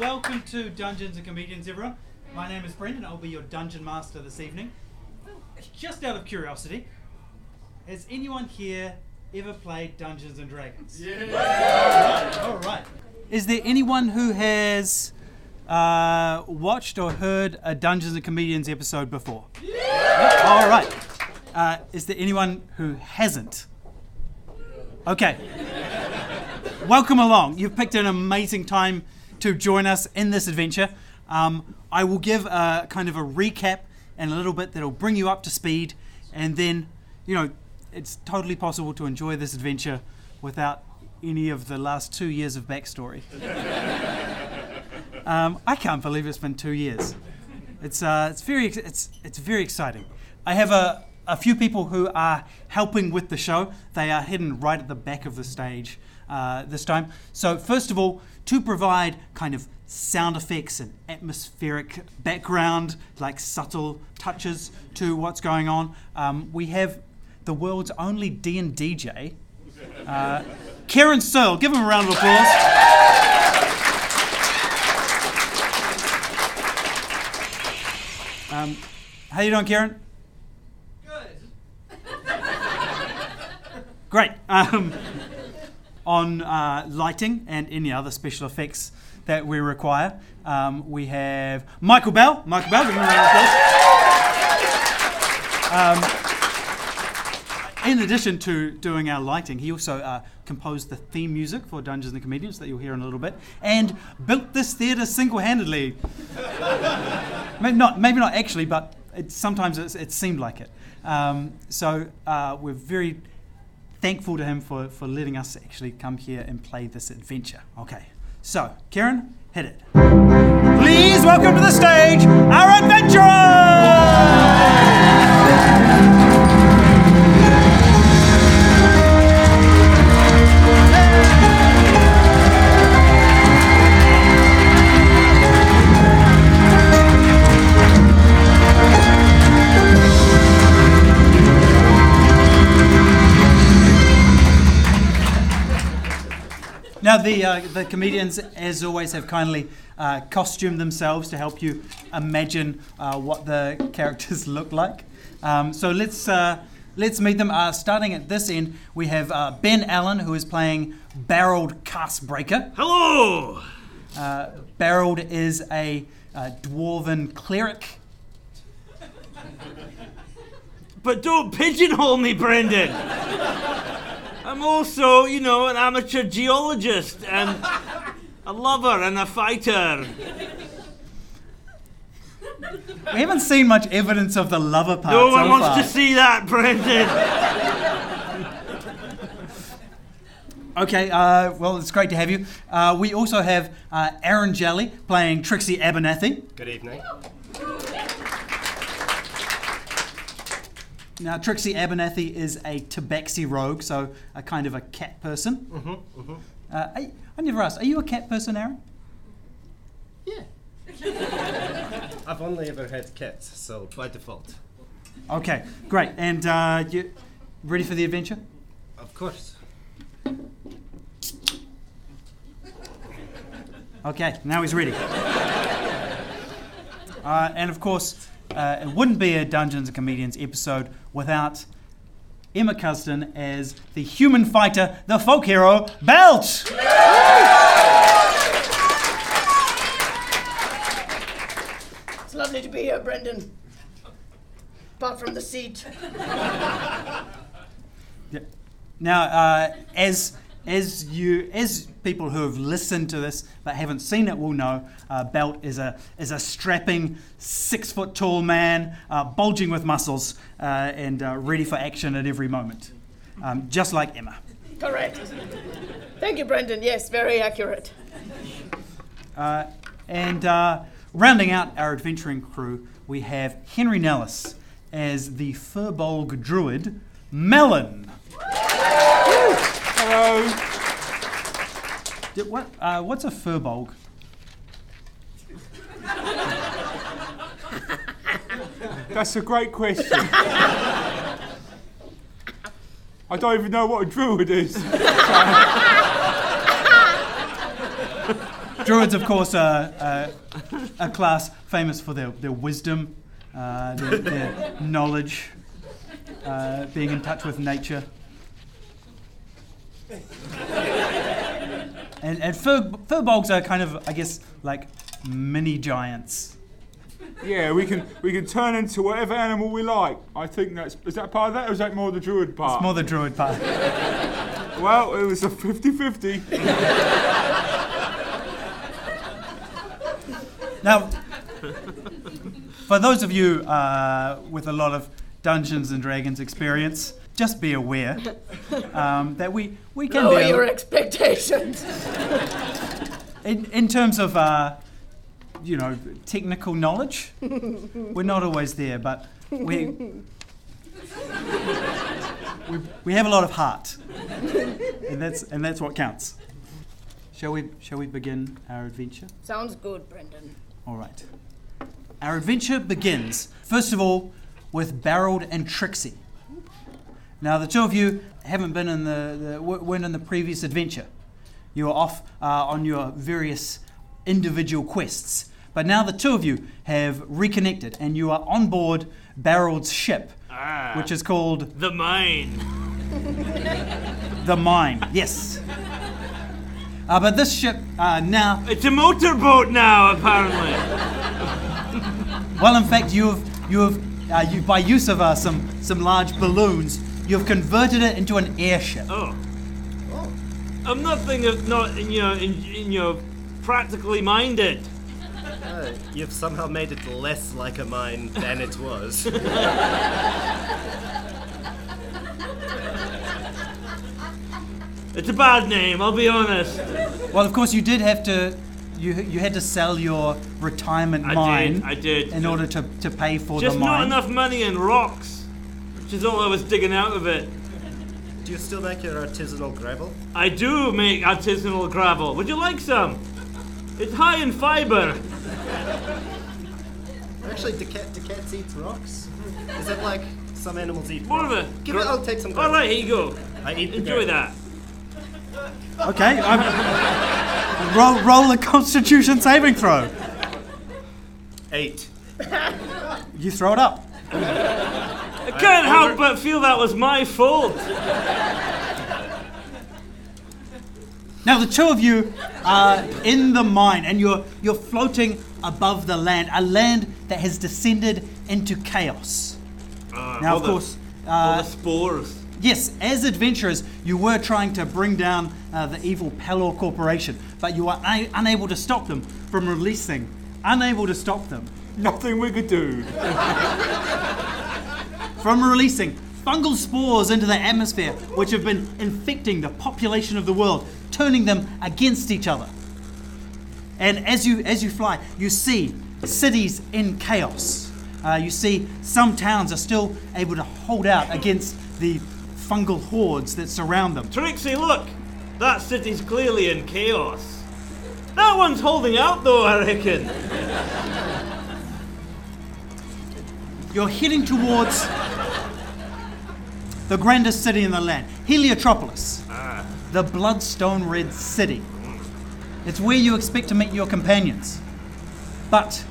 Welcome to Dungeons and Comedians, everyone. My name is Brendan. I'll be your dungeon master this evening. Just out of curiosity, has anyone here ever played Dungeons and Dragons? Yeah! All right. Is there anyone who has watched or heard a Dungeons and Comedians episode before? Yeah! All right. Is there anyone who hasn't? Okay. Welcome along. You've picked an amazing time to join us in this adventure. I will give a kind of a recap and a little bit that'll bring you up to speed, and then, you know, it's totally possible to enjoy this adventure without any of the last 2 years of backstory. I can't believe it's been 2 years. It's very exciting. I have a few people who are helping with the show. They are hidden right at the back of the stage this time. So first of all, to provide kind of sound effects and atmospheric background, like subtle touches to what's going on, we have the world's only D&D DJ, Karen Searle. Give him a round of applause. How you doing, Karen? Great. On lighting and any other special effects that we require, we have Michael Bell. Michael Bell, give him a round of applause. In addition to doing our lighting, he also composed the theme music for Dungeons and Comedians that you'll hear in a little bit, and built this theatre single-handedly. Maybe not actually, but sometimes it seemed like it. So we're very thankful to him for letting us actually come here and play this adventure. Okay, so Karen, hit it. Please welcome to the stage our adventurers. Now, the comedians, as always, have kindly costumed themselves to help you imagine what the characters look like. So let's meet them. Starting at this end, we have Ben Allen, who is playing Barreled Castbreaker. Hello! Barreled is a dwarven cleric. But don't pigeonhole me, Brendan! I'm also, you know, an amateur geologist and a lover and a fighter. We haven't seen much evidence of the lover part so far. No one wants to see that, Brendan. Okay, well, it's great to have you. We also have Erin Jelly playing Trixie Abernathy. Good evening. Now, Trixie Abernathy is a tabaxi rogue, so a kind of a cat person. Mm-hmm, mm-hmm. I never asked, are you a cat person, Erin? Yeah. I've only ever had cats, so by default. Okay, great. And you ready for the adventure? Of course. Okay, now he's ready. And of course, it wouldn't be a Dungeons and Comedians episode without Emma Custon as the human fighter, the folk hero, Belch! It's lovely to be here, Brendan. Apart from the seat. Yeah. Now, as people who have listened to this but haven't seen it will know, Belt is a strapping 6 foot tall man, bulging with muscles and ready for action at every moment, just like Emma. Correct. Thank you, Brendan. Yes, very accurate. And rounding out our adventuring crew, we have Henry Nellis as the Firbolg druid, Mellon. Hello. What's a Firbolg? That's a great question. I don't even know what a druid is. Druids, of course, are a class famous for their wisdom, their knowledge, being in touch with nature. And Firbolgs are kind of, I guess, like mini giants. Yeah, we can turn into whatever animal we like. I think that's... Is that part of that, or is that more the druid part? It's more the druid part. Well, it was a 50-50. Now, for those of you with a lot of Dungeons and Dragons experience, just be aware that we can... Lower your expectations. In terms of... technical knowledge. We're not always there, but we have a lot of heart, and that's what counts. Shall we begin our adventure? Sounds good, Brendan. All right. Our adventure begins, first of all, with Barreled and Trixie. Now, the two of you haven't been in weren't in the previous adventure. You were off on your various individual quests. But now the two of you have reconnected and you are on board Barreld's ship, which is called... The Mine. The Mine, yes. But this ship now... It's a motorboat now, apparently. Well, in fact, you have by use of some large balloons, you've converted it into an airship. Oh. I'm nothing if not practically minded. You've somehow made it less like a mine than it was. It's a bad name, I'll be honest. Well, of course, you did have to... You had to sell your retirement mine. I did. In order to pay for the mine. Just not enough money in rocks, which is all I was digging out of it. Do you still make your artisanal gravel? I do make artisanal gravel. Would you like some? It's high in fiber. Actually, do cats eat rocks? Is it like some animals eat more rocks? More of it. I'll take some. All right, here you go. I eat the Enjoy gravel. That. Okay. Roll a Constitution saving throw. 8. You throw it up. I can't help but feel that was my fault. Now, the two of you are in the mine, and you're floating above the land, a land that has descended into chaos. Now, of course... all the spores. Yes, as adventurers, you were trying to bring down the evil Pelor Corporation, but you are unable to stop them from releasing. Unable to stop them. Nothing we could do. From releasing fungal spores into the atmosphere, which have been infecting the population of the world, turning them against each other. And as you fly, you see cities in chaos. You see some towns are still able to hold out against the fungal hordes that surround them. Trixie, look! That city's clearly in chaos. That one's holding out, though, I reckon. You're heading towards the grandest city in the land, Heliotropolis, the bloodstone red city. It's where you expect to meet your companions. But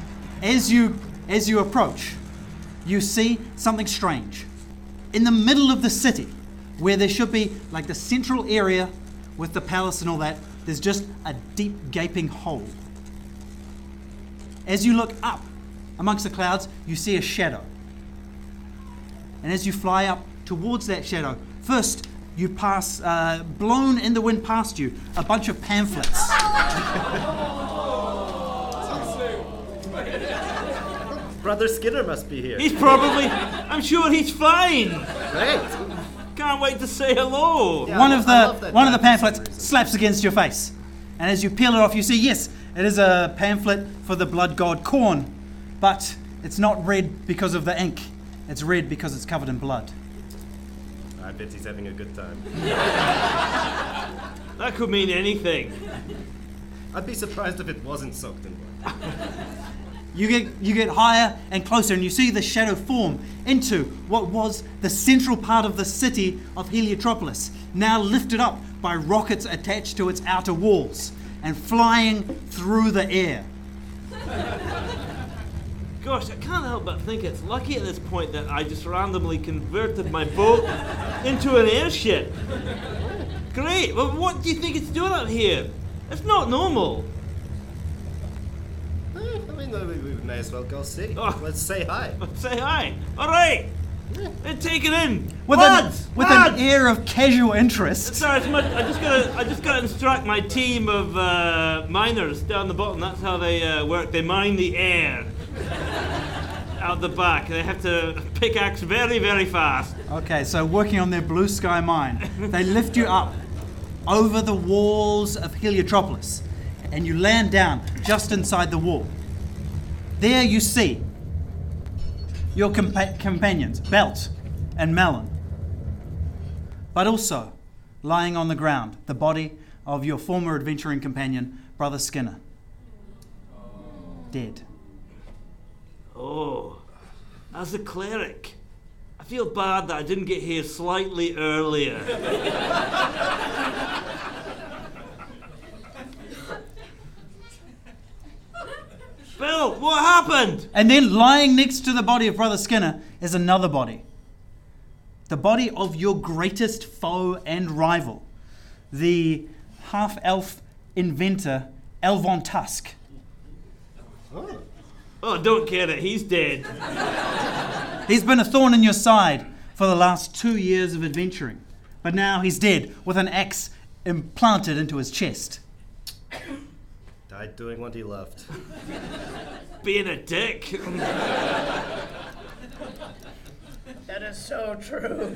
as you approach, you see something strange. In the middle of the city, where there should be like the central area with the palace and all that, there's just a deep gaping hole. As you look up amongst the clouds, you see a shadow. And as you fly up towards that shadow, first you pass, blown in the wind past you, a bunch of pamphlets. Brother Skinner must be here. He's probably, I'm sure he's fine. Great. Can't wait to say hello. Yeah, one of the pamphlets slaps against your face. And as you peel it off, you see, yes, it is a pamphlet for the blood god Khorne. But it's not red because of the ink. It's red because it's covered in blood. I bet he's having a good time. That could mean anything. I'd be surprised if it wasn't soaked in blood. You get higher and closer, and you see the shadow form into what was the central part of the city of Heliotropolis, now lifted up by rockets attached to its outer walls. and flying through the air. Gosh, I can't help but think it's lucky at this point that I just randomly converted my boat into an airship. Great, well, what do you think it's doing up here? It's not normal. We may as well go see. Oh. Let's say hi. Let's say hi. All right. And take it in. With an air of casual interest. Sorry, I just got to instruct my team of miners down the bottom. That's how they work. They mine the air out the back. They have to pickaxe very, very fast. Okay, so working on their blue sky mine, they lift you up over the walls of Heliotropolis, and you land down just inside the wall. There you see your companions, Belch and Mellon. But also, lying on the ground, the body of your former adventuring companion, Brother Skinner. Dead. Oh, as a cleric, I feel bad that I didn't get here slightly earlier. Bill, what happened? And then lying next to the body of Brother Skinner is another body. The body of your greatest foe and rival, the half-elf inventor, Elvon Tusk. Oh, don't care that he's dead. He's been a thorn in your side for the last 2 years of adventuring, but now he's dead with an axe implanted into his chest. Died doing what he loved. Being a dick. That is so true.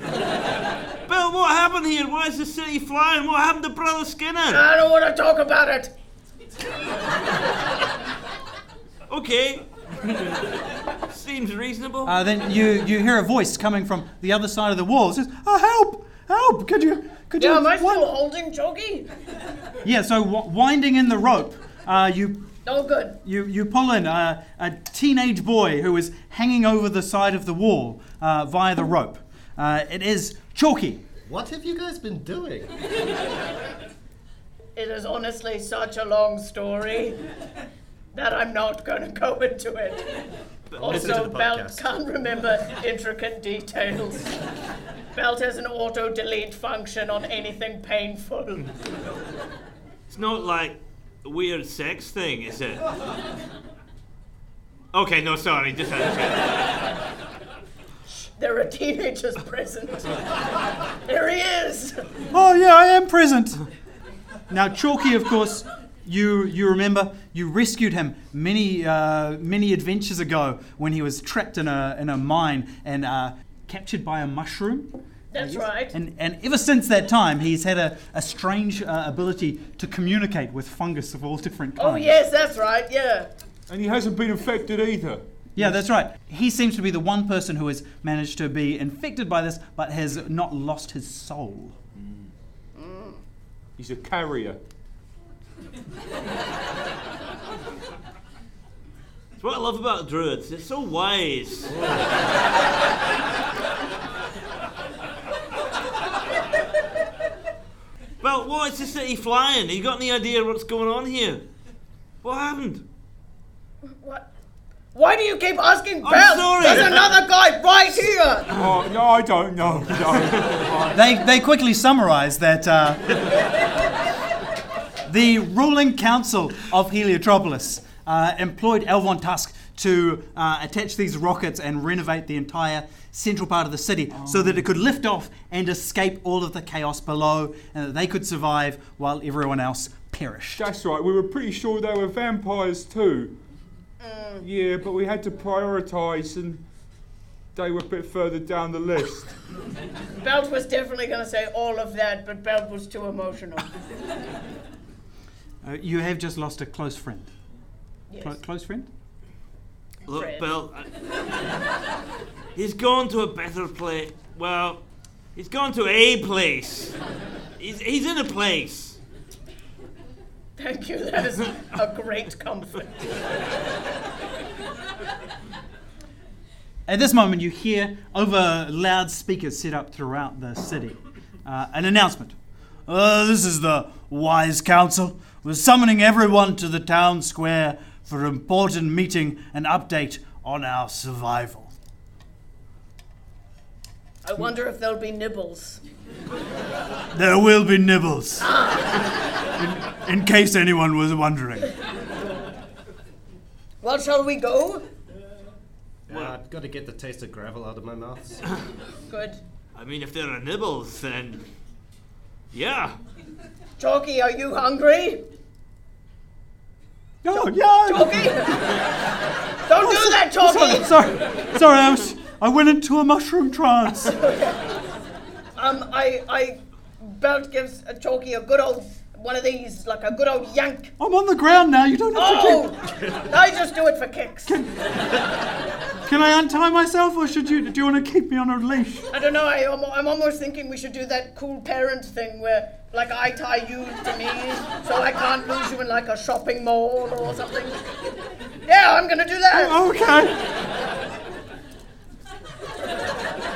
Bill, what happened here? Why is the city flying? What happened to Brother Skinner? I don't want to talk about it. Okay. Seems reasonable. Then you hear a voice coming from the other side of the wall. It says, "Oh, help! Help! Could you?" Yeah, am I still holding Chalky? Yeah. So winding in the rope. You. Oh, good. You pull in a teenage boy who is hanging over the side of the wall via the rope. It is Chalky. What have you guys been doing? It is honestly such a long story that I'm not going to go into it. Also, Belt can't remember intricate details. Belt has an auto-delete function on anything painful. It's not like a weird sex thing, is it? Okay, no, sorry, just had to. There are teenagers present. There he is! Oh, yeah, I am present. Now, Chalky, of course, you remember, you rescued him many adventures ago when he was trapped in a mine and captured by a mushroom. That's right. And ever since that time, he's had a strange ability to communicate with fungus of all different kinds. Oh, yes, that's right, yeah. And he hasn't been infected either. Yeah, that's right. He seems to be the one person who has managed to be infected by this, but has not lost his soul. Mm. He's a carrier. It's what I love about druids. They're so wise. Well, why is the city flying? Have you got any idea what's going on here? What happened? What? Why do you keep asking Bell? I'm sorry. There's another guy right here. Oh, no, I don't know. No. They quickly summarise that the ruling council of Heliotropolis employed Elvon Tusk to attach these rockets and renovate the entire central part of the city so that it could lift off and escape all of the chaos below and that they could survive while everyone else perished. That's right. We were pretty sure they were vampires too. Yeah, but we had to prioritise and they were a bit further down the list. Belt was definitely going to say all of that, but Belt was too emotional. You have just lost a close friend. Yes. Close friend? Look, Belt, he's gone to a better place. Well, he's gone to a place. He's in a place. Thank you, that is a great comfort. At this moment, you hear over loudspeakers set up throughout the city an announcement. This is the Wise Council was summoning everyone to the town square for an important meeting and update on our survival. I wonder if there'll be nibbles. There will be nibbles. Ah. In case anyone was wondering. Well, shall we go? Well, I've got to get the taste of gravel out of my mouth. So. Good. I mean, if there are nibbles, then... Yeah. Chalky, are you hungry? Oh, yeah. Chalky? Don't do that, Chalky! Sorry, I went into a mushroom trance. Belt gives Chalky a good old one of these, like a good old yank. I'm on the ground now. You don't have to kick. I just do it for kicks. Can I untie myself, or do you want to keep me on a leash? I don't know. I'm almost thinking we should do that cool parent thing where, like, I tie you to me so I can't lose you in like a shopping mall or something. Yeah, I'm gonna do that. Oh, okay.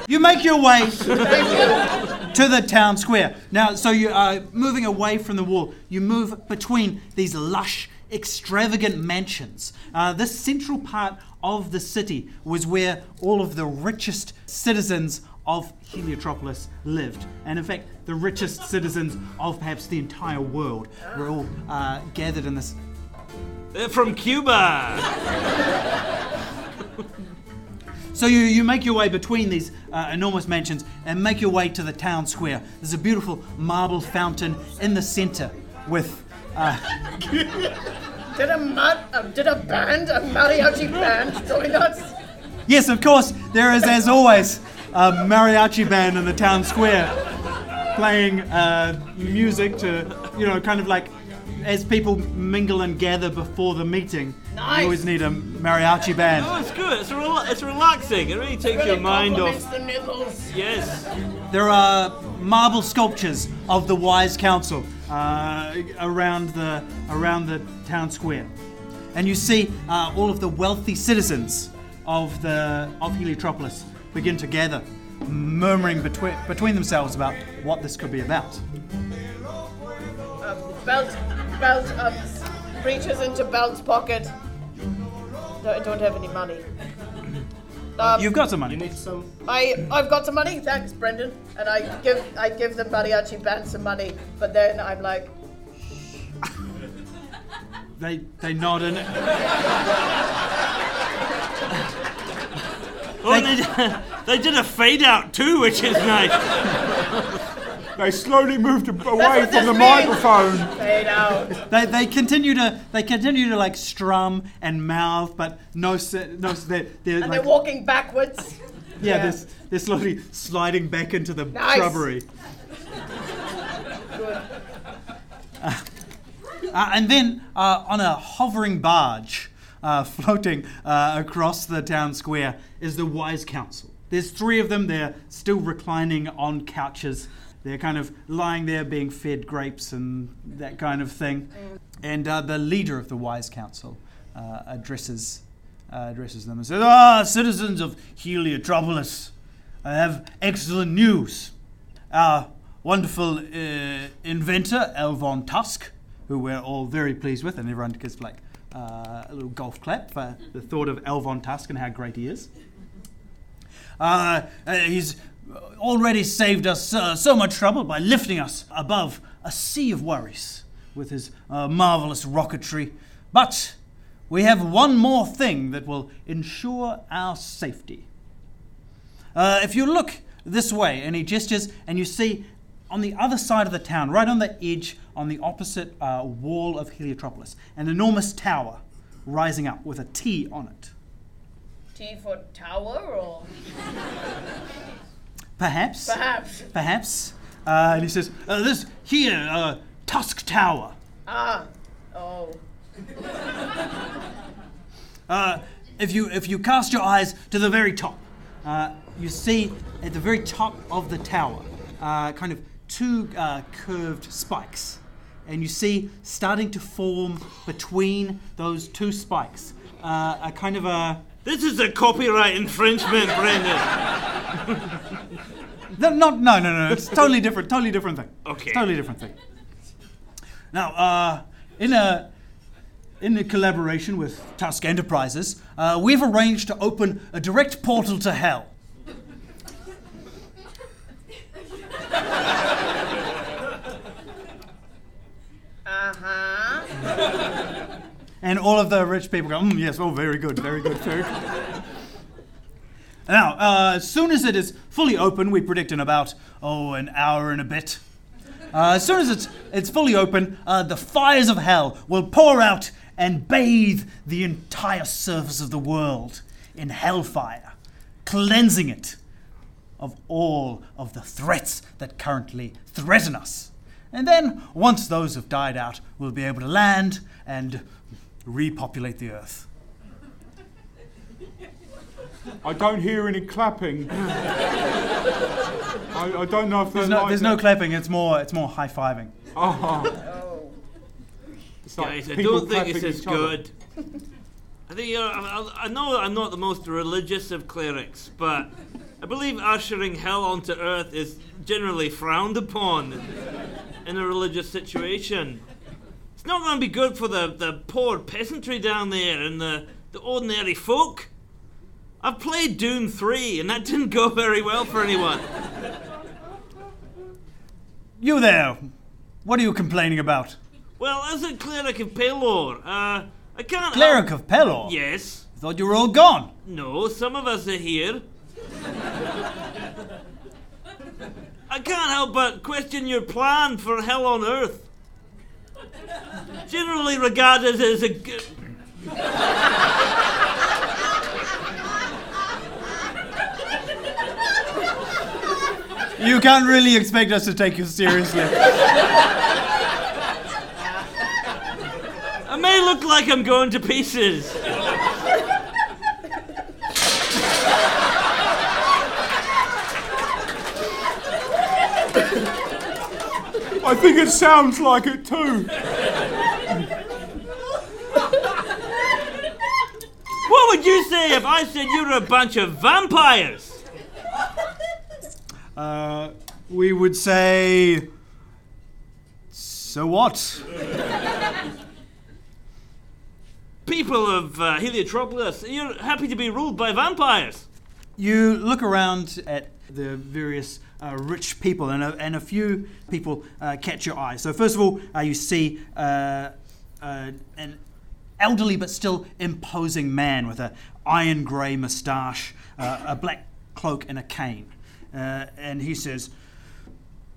You make your way to the town square. Now, so you are moving away from the wall. You move between these lush, extravagant mansions. This central part of the city was where all of the richest citizens of Heliotropolis lived. And in fact, the richest citizens of perhaps the entire world were all gathered in this... They're from Cuba! So you make your way between these enormous mansions and make your way to the town square. There's a beautiful marble fountain in the centre with... Did a band, a mariachi band join us? Yes, of course. There is, as always, a mariachi band in the town square playing music to, kind of like... As people mingle and gather before the meeting, nice. You always need a mariachi band. Oh, it's good. It's relaxing. It really takes your mind off. The nibbles. Yes. There are marble sculptures of the Wise Council around the town square, and you see all of the wealthy citizens of Heliotropolis begin to gather, murmuring between themselves about what this could be about. Belt reaches into Belt's pocket. No, I don't have any money. You've got some money. You need some. I've got some money. Thanks, Brendan. And I give the mariachi band some money, but then I'm like, shh. They nod in it. Oh, they did a fade out too, which is nice. They slowly moved away from the microphone. Fade out. They continue to like strum and mouth, but they're and like, they're walking backwards. Yeah. They're slowly sliding back into the shrubbery. Good. And then on a hovering barge, floating across the town square, is the Wise Council. There's three of them. They're still reclining on couches. They're kind of lying there being fed grapes and that kind of thing. And the leader of the Wise Council addresses them and says, citizens of Heliotropolis, I have excellent news. Our wonderful inventor, Elvon Tusk, who we're all very pleased with, and everyone gives like a little golf clap for the thought of Elvon Tusk and how great he is. He's already saved us so much trouble by lifting us above a sea of worries with his marvellous rocketry. But we have one more thing that will ensure our safety. If you look this way, and he gestures, and you see on the other side of the town, right on the edge, on the opposite wall of Heliotropolis, an enormous tower rising up with a T on it. T for tower, or...? Perhaps. And he says, this here, Tusk Tower. If you cast your eyes to the very top, you see at the very top of the tower, kind of two curved spikes. And you see starting to form between those two spikes a kind of a... This is a copyright infringement, Brendan. No. It's a totally different thing. Okay. Now, In a collaboration with Tusk Enterprises, we've arranged to open a direct portal to hell. Uh-huh. And all of the rich people go, yes, oh, very good, very good, very good. Now, as soon as it is fully open, we predict in about, an hour and a bit. As soon as it's fully open, the fires of hell will pour out and bathe the entire surface of the world in hellfire, cleansing it of all of the threats that currently threaten us. And then, once those have died out, we'll be able to land and repopulate the earth. I don't hear any clapping. I don't know if there's no clapping. It's more high-fiving. Oh. Guys, I don't think this is good. I think I know I'm not the most religious of clerics, but I believe ushering hell onto earth is generally frowned upon in a religious situation. It's not going to be good for the poor peasantry down there and the ordinary folk. I've played Dune 3, and that didn't go very well for anyone. You there. What are you complaining about? Well, as a cleric of Pelor, I can't... Cleric of Pelor? Yes. I thought you were all gone. No, some of us are here. I can't help but question your plan for hell on earth. Generally regarded as a... You can't really expect us to take you seriously. I may look like I'm going to pieces. I think it sounds like it too. What would you say if I said you were a bunch of vampires? We would say, so what? People of Heliotropolis, you're happy to be ruled by vampires. You look around at the various rich people, and a few people catch your eye. So first of all, you see an elderly but still imposing man with an iron grey moustache, a black cloak and a cane. And he says,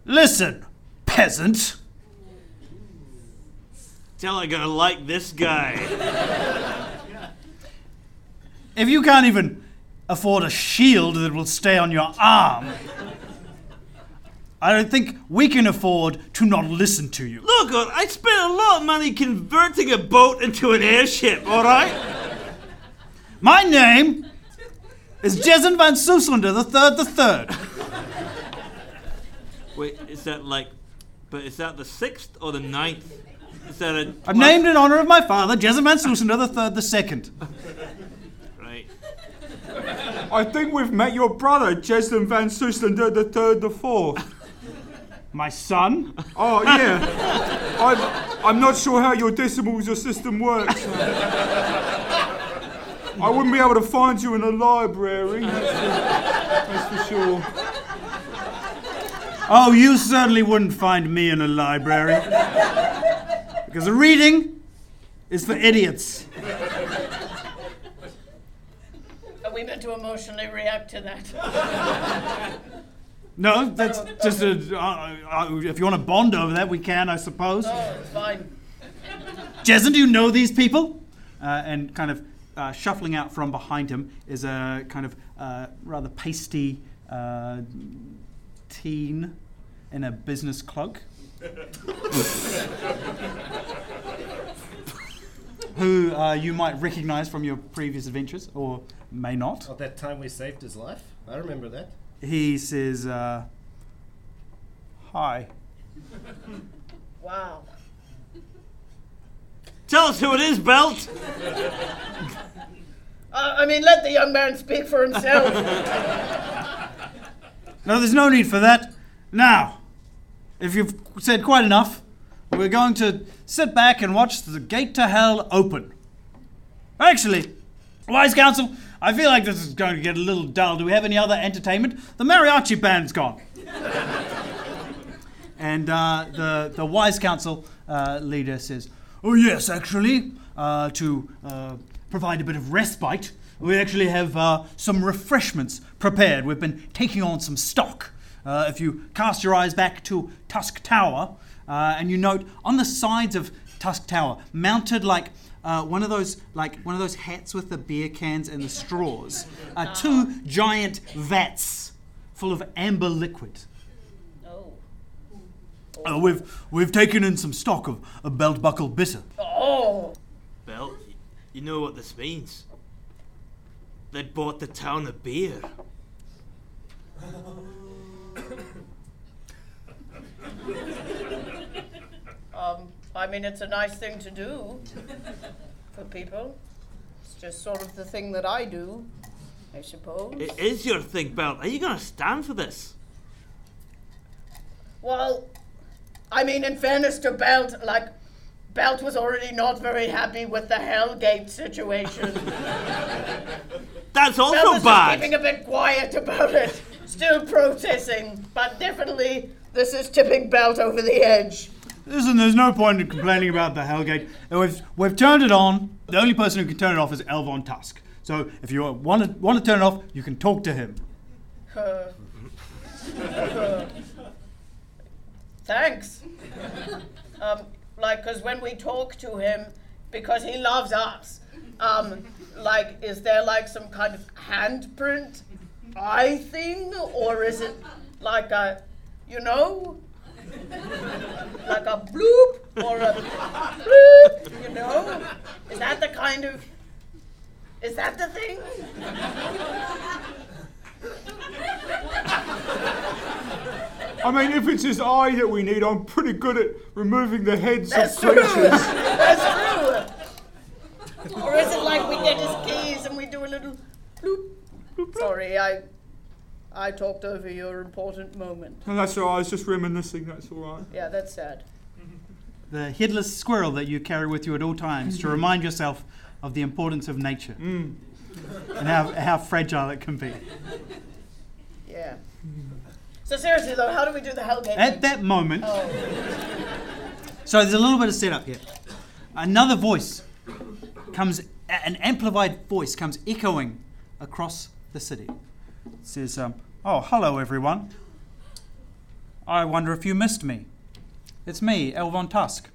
"Listen, peasant." Tell I gotta like this guy. If you can't even afford a shield that will stay on your arm, I don't think we can afford to not listen to you. Look, I spent a lot of money converting a boat into an airship, all right? My name is Jesen van Suslender the third. Wait, is that is that the sixth or the ninth? Is that I'm named in honor of my father, Jesen van Suslender the third the second. Right. I think we've met your brother, Jesen van Suslender the third the fourth. My son? Oh yeah. I'm not sure how your decimal system works. I wouldn't be able to find you in a library, that's for sure. Oh, you certainly wouldn't find me in a library. Because reading is for idiots. Are we meant to emotionally react to that? No, that's just if you want to bond over that, we can, I suppose. Oh, fine. Jesen, do you know these people? And kind of... shuffling out from behind him is a kind of rather pasty teen in a business cloak who you might recognize from your previous adventures or may not. Oh, that time we saved his life? I remember that. He says, hi. Wow. Tell us who it is, Belch. Let the young man speak for himself. No, there's no need for that. Now, if you've said quite enough, we're going to sit back and watch the gate to hell open. Actually, wise counsel, I feel like this is going to get a little dull. Do we have any other entertainment? The mariachi band's gone. And the wise counsel leader says, oh yes, actually, to provide a bit of respite, we actually have some refreshments prepared. We've been taking on some stock. If you cast your eyes back to Tusk Tower, and you note on the sides of Tusk Tower, mounted like one of those hats with the beer cans and the straws, two giant vats full of amber liquid. We've taken in some stock of a belt buckle bitter. Oh, Belt, you know what this means? They bought the town a beer. I mean, it's a nice thing to do for people. It's just sort of the thing that I do, I suppose. It is your thing, Belt. Are you going to stand for this? Well, I mean, in fairness to Belt, like, Belt was already not very happy with the Hellgate situation. That's also Belt bad. Just keeping a bit quiet about it. Still protesting, but definitely this is tipping Belt over the edge. Listen, there's no point in complaining about the Hellgate. We've turned it on. The only person who can turn it off is Elvon Tusk. So if you want to turn it off, you can talk to him. Thanks. Because when we talk to him, because he loves us, is there like some kind of handprint eye thing? Or is it like a, like a bloop or a bloop, Is that the kind of, is that the thing? I mean, if it's his eye that we need, I'm pretty good at removing the heads of creatures. That's true. Or is it like we get his keys and we do a little bloop, bloop, bloop? Sorry, I talked over your important moment. No, that's all right. I was just reminiscing. That's all right. Yeah, that's sad. The headless squirrel that you carry with you at all times to remind yourself of the importance of nature and how fragile it can be. Yeah. So seriously though, how do we do the Hellgate? At that moment. Oh. So there's a little bit of setup here. Another voice comes, an amplified voice comes echoing across the city. It says, oh, hello everyone. I wonder if you missed me. It's me, Elvon Tusk.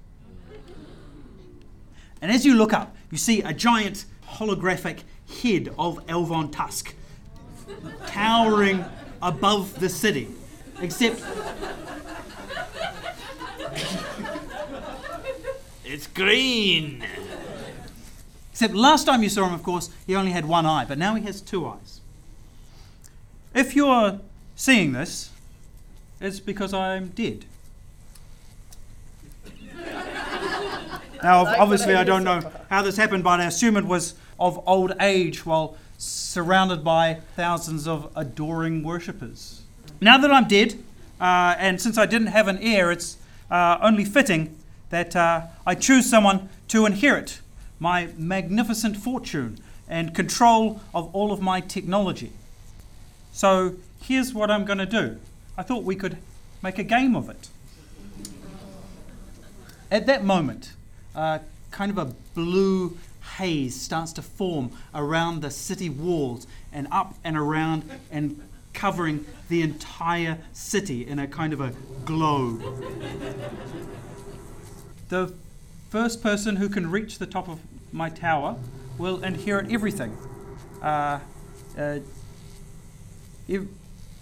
And as you look up, you see a giant holographic head of Elvon Tusk towering above the city. Except... It's green! Except last time you saw him, of course, he only had one eye, but now he has two eyes. If you're seeing this, it's because I'm dead. Now, obviously, I don't know how this happened, but I assume it was of old age while surrounded by thousands of adoring worshippers. Now that I'm dead, and since I didn't have an heir, it's only fitting that I choose someone to inherit my magnificent fortune and control of all of my technology. So here's what I'm going to do. I thought we could make a game of it. At that moment, kind of a blue haze starts to form around the city walls and up and around and covering the entire city in a kind of a glow. The first person who can reach the top of my tower will inherit everything.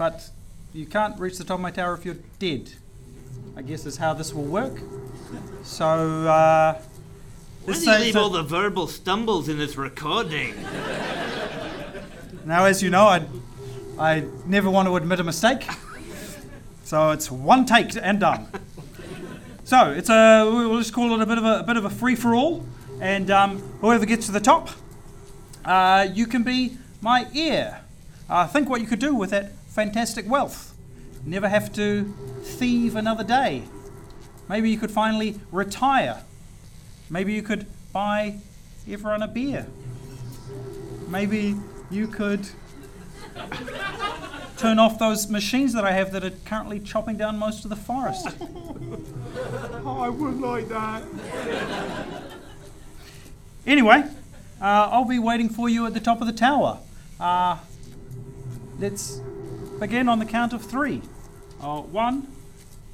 But you can't reach the top of my tower if you're dead, I guess is how this will work. So, why do you leave all the verbal stumbles in this recording? Now, as you know, I never want to admit a mistake. So it's one take and done. So it's we'll just call it a bit of a free-for-all, and whoever gets to the top, you can be my heir. Think what you could do with that fantastic wealth. Never have to thieve another day. Maybe you could finally retire. Maybe you could buy everyone a beer. Maybe you could turn off those machines that I have that are currently chopping down most of the forest. Oh, I would like that. Anyway, I'll be waiting for you at the top of the tower. Let's begin on the count of three. 1,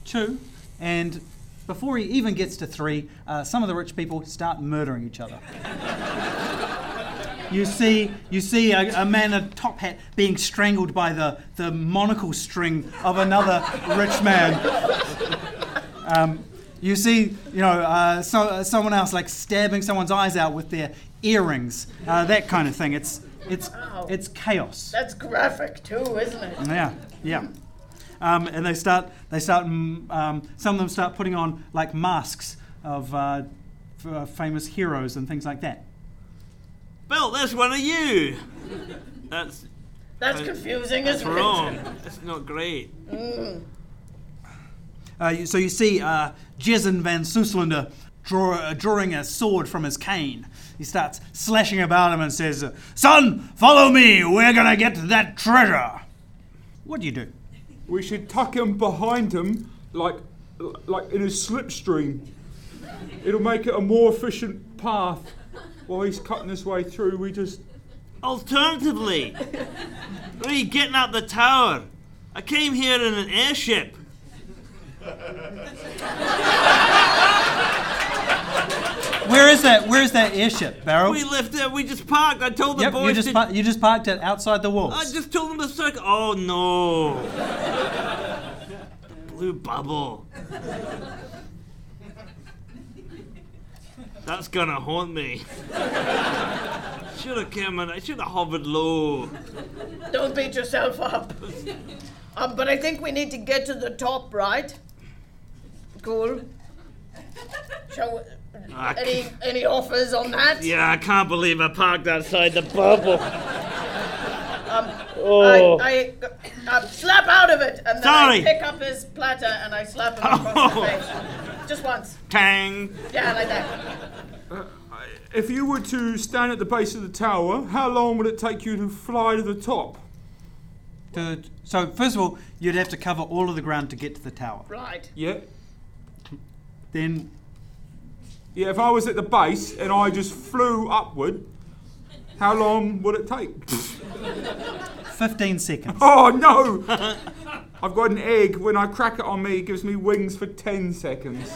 2, and before he even gets to three, some of the rich people start murdering each other. You see a man in a top hat being strangled by the monocle string of another rich man. You see, someone else like stabbing someone's eyes out with their earrings, that kind of thing. It's chaos. That's graphic too, isn't it? Yeah. And some of them start putting on like masks of famous heroes and things like that. Bill, that's one of you. That's confusing, isn't it? That's wrong. That's not great. Mm. So you see Jesen van Suslender drawing a sword from his cane. He starts slashing about him and says, "Son, follow me. We're going to get that treasure." What do you do? We should tuck him behind him like in his slipstream. It'll make it a more efficient path. While he's cutting his way through, we just... Alternatively, we're getting up the tower. I came here in an airship. Where is that airship, Barrel? We left it. We just parked. I told the boys you just parked it outside the walls. I just told them to circle. Oh, no. The blue bubble. That's going to haunt me. Should have come in. I should have hovered low. Don't beat yourself up. But I think we need to get to the top, right? Cool. Shall we... Any offers on that? Yeah, I can't believe I parked outside the bubble. I slap out of it, and then I pick up his platter and I slap him across the face. Just once. Tang. Yeah, like that. If you were to stand at the base of the tower, how long would it take you to fly to the top? So, first of all, you'd have to cover all of the ground to get to the tower. Right. Yeah. Then... Yeah, if I was at the base and I just flew upward, how long would it take? 15 seconds. Oh, no! I've got an egg. When I crack it on me, it gives me wings for 10 seconds.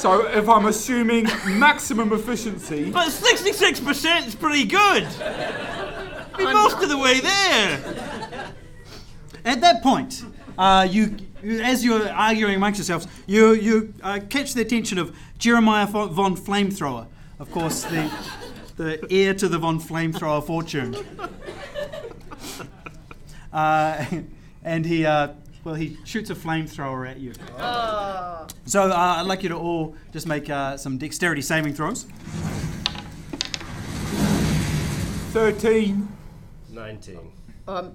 So if I'm assuming maximum efficiency... But 66% is pretty good. We're most of the way there. At that point, as you're arguing amongst yourselves, you catch the attention of Jeremiah von Flamethrower, of course, the heir to the von Flamethrower fortune. And he shoots a flamethrower at you. Oh. So I'd like you to all just make some dexterity saving throws. 13. 19.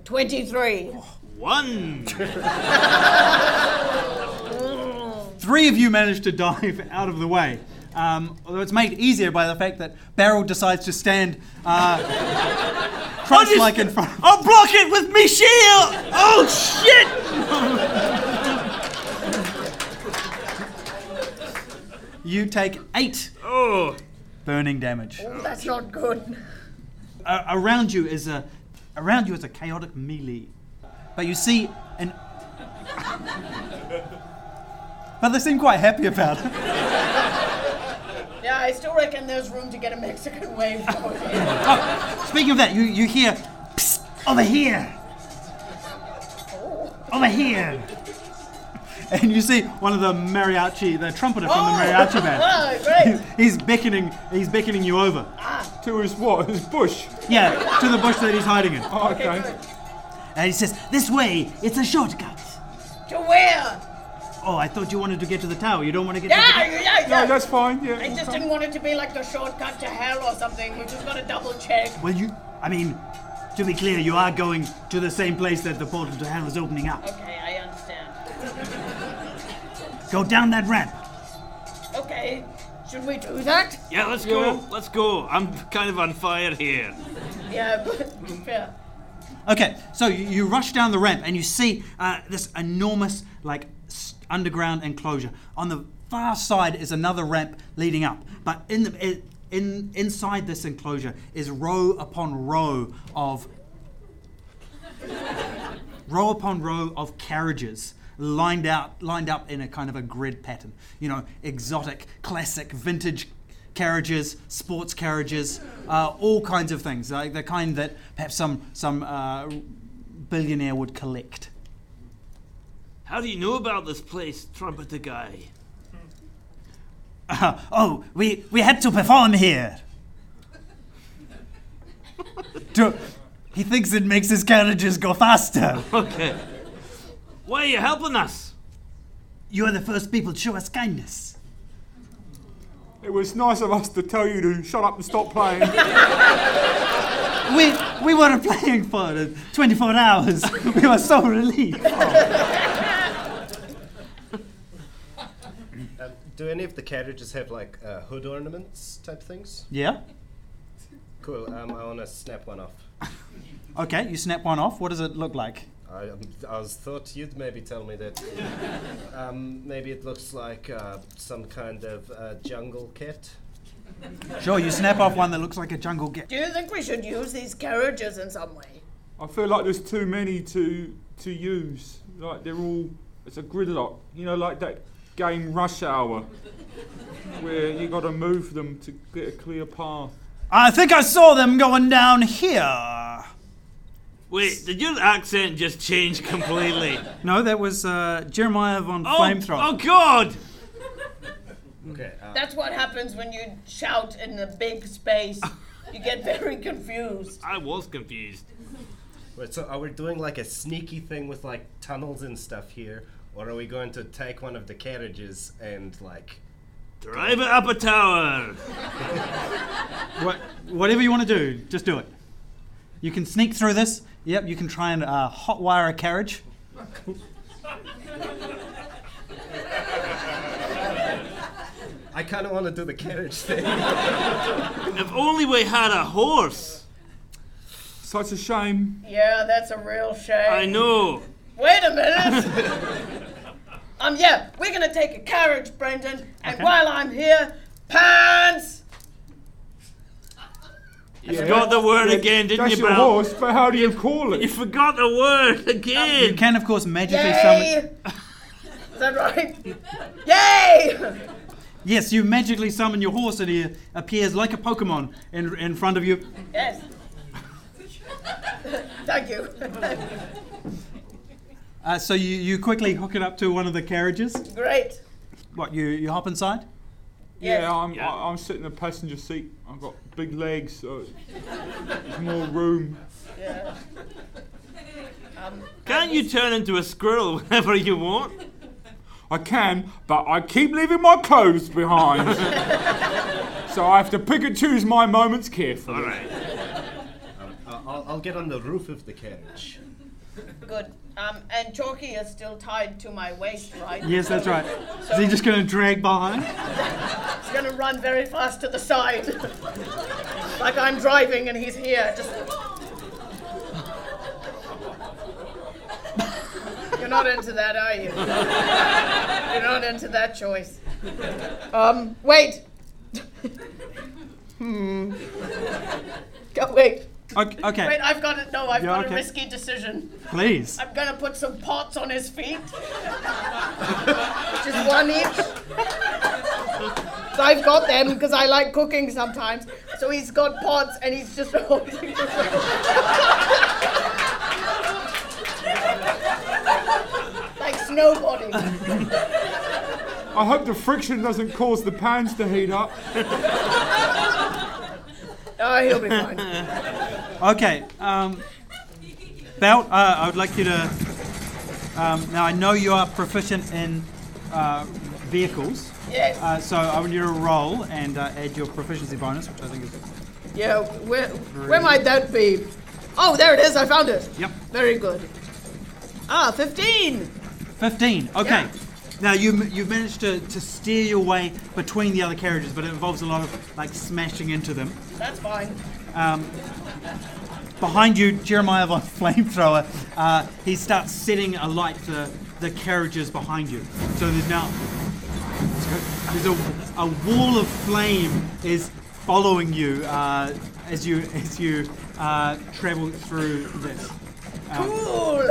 23. 1. 3 of you managed to dive out of the way. Although it's made easier by the fact that Barrel decides to stand cross-like in front of... I'll block it with me shield! Oh, shit! You take 8 burning damage. Oh, that's not good. Around you is a chaotic melee. But you see an... But they seem quite happy about it. Yeah, I still reckon there's room to get a Mexican wave going. Speaking of that, you hear... Psst, over here! Oh. Over here! And you see one of the mariachi, the trumpeter from the mariachi band. Oh, great! He's beckoning you over. Ah. To his what? His bush? Yeah, to the bush that he's hiding in. Oh, okay. And he says, "This way, it's a shortcut." To where? Oh, I thought you wanted to get to the tower. You don't want to get to the tower? Yeah. No, that's fine, yeah. I just didn't want it to be like the shortcut to hell or something. We just got to double check. Well, to be clear, you are going to the same place that the portal to hell is opening up. Okay, I understand. Go down that ramp. Okay. Should we do that? Yeah, let's go. Let's go. I'm kind of on fire here. Yeah, but fair. Okay, so you rush down the ramp and you see this enormous, like, underground enclosure. On the far side is another ramp leading up, but inside this enclosure is row upon row of carriages lined up in a kind of a grid pattern. You know, exotic, classic, vintage carriages, sports carriages, all kinds of things, like the kind that perhaps some billionaire would collect. How do you know about this place, trumpeter guy? We had to perform here. He thinks it makes his carriages go faster. Okay. Why are you helping us? You are the first people to show us kindness. It was nice of us to tell you to shut up and stop playing. We weren't playing for 24 hours. We were so relieved. Do any of the carriages have, like, hood ornaments type things? Yeah. Cool. I want to snap one off. Okay, you snap one off. What does it look like? I thought you'd maybe tell me that. Maybe it looks like some kind of jungle cat. Sure, you snap off one that looks like a jungle cat. Do you think we should use these carriages in some way? I feel like there's too many to use. Like, they're all... It's a gridlock. You know, like that game Rush Hour, where you got to move them to get a clear path. I think I saw them going down here. Wait, did your accent just change completely? No, that was Jeremiah von Flamethrower. Oh, God! Okay. That's what happens when you shout in a big space. You get very confused. I was confused. Wait, so are we doing like a sneaky thing with like tunnels and stuff here? Or are we going to take one of the carriages and like... Drive it up a tower! Whatever you want to do, just do it. You can sneak through this. Yep, you can try and hotwire a carriage. I kind of want to do the carriage thing. If only we had a horse. Such a shame. Yeah, that's a real shame. I know. Wait a minute. Yeah, we're going to take a carriage, Brendan. And while I'm here, pants! You forgot the word again, didn't you, Bell? That's your horse, but how do you call it? You forgot the word again. You can, of course, magically summon... Is that right? Yay! Yes, you magically summon your horse and he appears like a Pokemon in front of you. Yes. Thank you. So you quickly hook it up to one of the carriages. Great. What, you hop inside? Yes. Yeah, I'm sitting in the passenger seat. I've got big legs, so there's more room. Yeah. Can't you turn into a squirrel whenever you want? I can, but I keep leaving my clothes behind. So I have to pick and choose my moments carefully. All right. I'll get on the roof of the carriage. Good. And Chalky is still tied to my waist, right? Yes, that's right. So is he just going to drag behind? He's going to run very fast to the side. Like I'm driving and he's here. Just... You're not into that, are you? You're not into that choice. Wait. Go, wait. Okay. Wait, I've got it. No, I've got a risky decision. Please. I'm going to put some pots on his feet. Just one each. So I've got them because I like cooking sometimes. So he's got pots and he's just holding them. Like snowboarding. I hope the friction doesn't cause the pans to heat up. Oh, he'll be fine. Okay, Belt, I would like you to... now, I know you are proficient in vehicles. Yes. So I want you to roll and add your proficiency bonus, which I think is... Yeah, where might that be? Oh, there it is, I found it. Yep. Very good. 15. Okay. Yeah. Now you've managed to steer your way between the other carriages, but it involves a lot of like smashing into them. That's fine. Behind you, Jeremiah von Flamethrower, he starts setting alight the carriages behind you. So there's now a wall of flame is following you as you travel through this. Cool.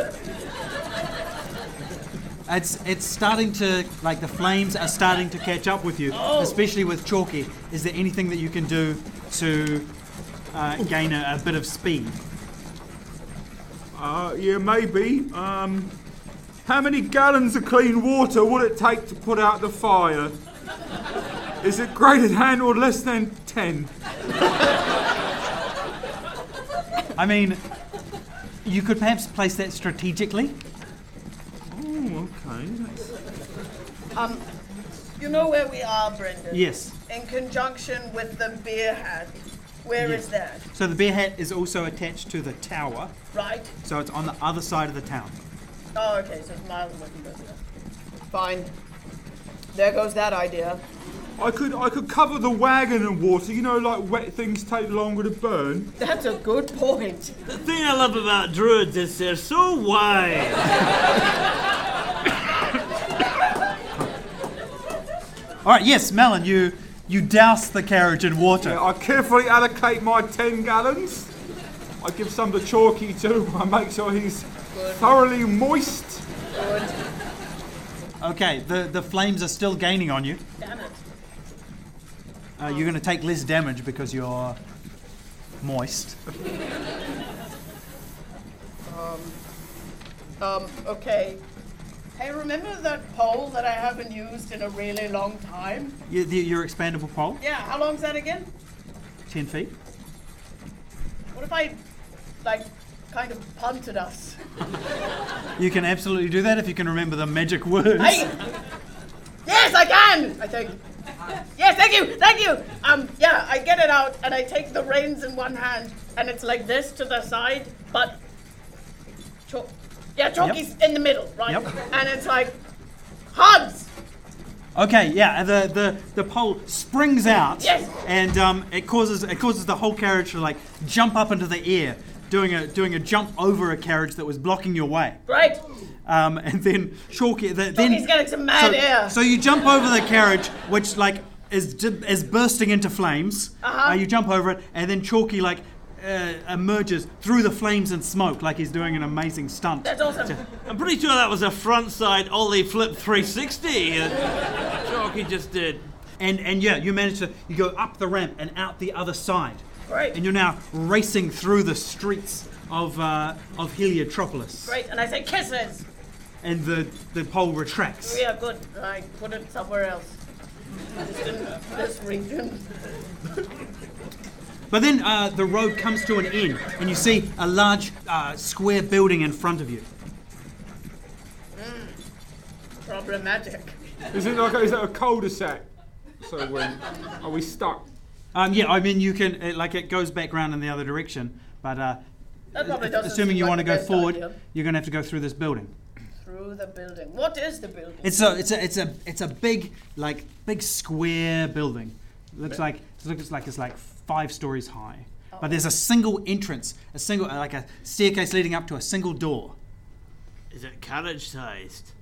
It's starting to, like, the flames are starting to catch up with you, especially with Chalky. Is there anything that you can do to gain a bit of speed? Yeah, maybe. How many gallons of clean water would it take to put out the fire? Is it greater than or less than 10? I mean, you could perhaps place that strategically. Oh, okay. You know where we are, Brendan? Yes. In conjunction with the beer hat. Where is that? So the beer hat is also attached to the tower. Right. So it's on the other side of the town. Oh, okay. So it's miles away from there. Fine. There goes that idea. I could cover the wagon in water. You know, like wet things take longer to burn. That's a good point. The thing I love about druids is they're so wise. All right, yes, Mellon, you douse the carriage in water. Yeah, I carefully allocate my 10 gallons. I give some to Chalky too. I make sure he's thoroughly moist. Good. Okay, the flames are still gaining on you. Damn it. You're going to take less damage because you're moist. Okay. Hey, remember that pole that I haven't used in a really long time? Your expandable pole? Yeah, how long's that again? 10 feet. What if I, kind of punted us? You can absolutely do that if you can remember the magic words. Yes, I can! I think. Yes, thank you! I get it out, and I take the reins in one hand, and it's like this to the side, but... Yeah, Chalky's in the middle, right? Yep. And it's like, hugs! Okay, yeah, the pole springs out. Yes. And it causes the whole carriage to jump up into the air, doing a jump over a carriage that was blocking your way. Right. And then Chalky... Chalky's getting some air. So you jump over the carriage, which is bursting into flames. Uh-huh. You jump over it, and then Chalky emerges through the flames and smoke like he's doing an amazing stunt. That's awesome. I'm pretty sure that was a front side ollie flip 360 Chalky just did. And yeah, you manage to go up the ramp and out the other side. Great. And you're now racing through the streets of Heliotropolis. Great, and I say kisses. And the pole retracts. Yeah, good. I put it somewhere else. Just in this region. But then the road comes to an end, and you see a large square building in front of you. Problematic. Is it a cul-de-sac? So are we stuck? Yeah, I mean you can it goes back round in the other direction, but assuming you want to go forward, you're going to have to go through this building. Through the building. What is the building? It's a big square building. It's 5 stories high, but there's a single entrance, a staircase leading up to a single door. Is it carriage-sized?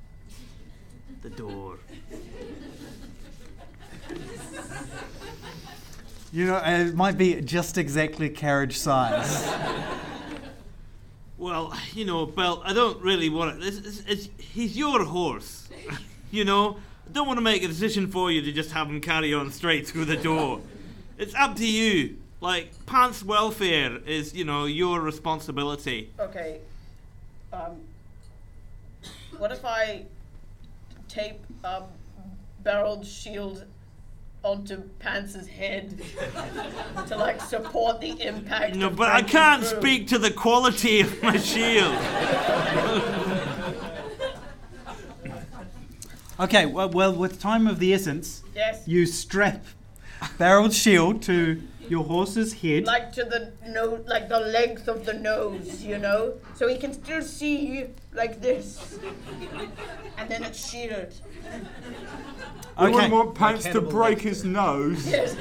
The door. You know, it might be just exactly carriage-sized. Well, you know, Bill, I don't really want it. He's your horse, you know. I don't want to make a decision for you to just have him carry on straight through the door. It's up to you. Pants welfare is, your responsibility. Okay. What if I tape Barreled Shield onto Pants' head to, support the impact? No, but I can't speak to the quality of my shield. Okay, well, with time of the essence, yes. You strap barreled shield to your horse's head. Like to the nose, like the length of the nose, you know? So he can still see like this. And then it's sheared. I wouldn't want Pants to break his nose. Yes.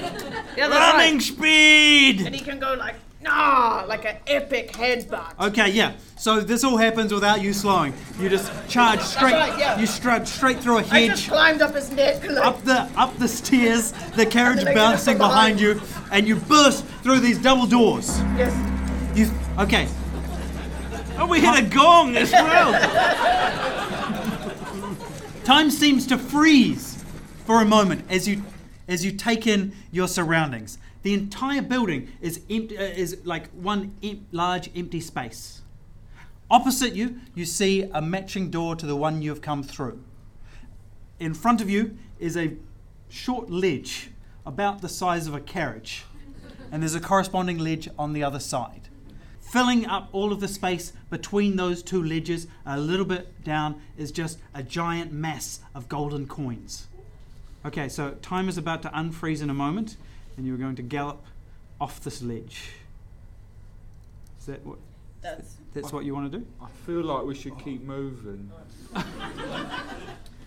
Running speed! And he can go like, nah, like an epic headbutt. Okay, yeah. So this all happens without you slowing. You just charge straight. Right, yeah. You straight through a hedge. I just climbed up his neck. Like, up the stairs, the carriage bouncing behind you, and you burst through these double doors. Yes. Okay. Oh, we hit a gong as well. Time seems to freeze for a moment as you take in your surroundings. The entire building is empty, is like one large empty space. Opposite you, you see a matching door to the one you have come through. In front of you is a short ledge about the size of a carriage, and there's a corresponding ledge on the other side. Filling up all of the space between those two ledges, a little bit down, is just a giant mass of golden coins. Okay, so time is about to unfreeze in a moment. And you're going to gallop off this ledge. Is that what? That's what you want to do? I feel like we should keep moving.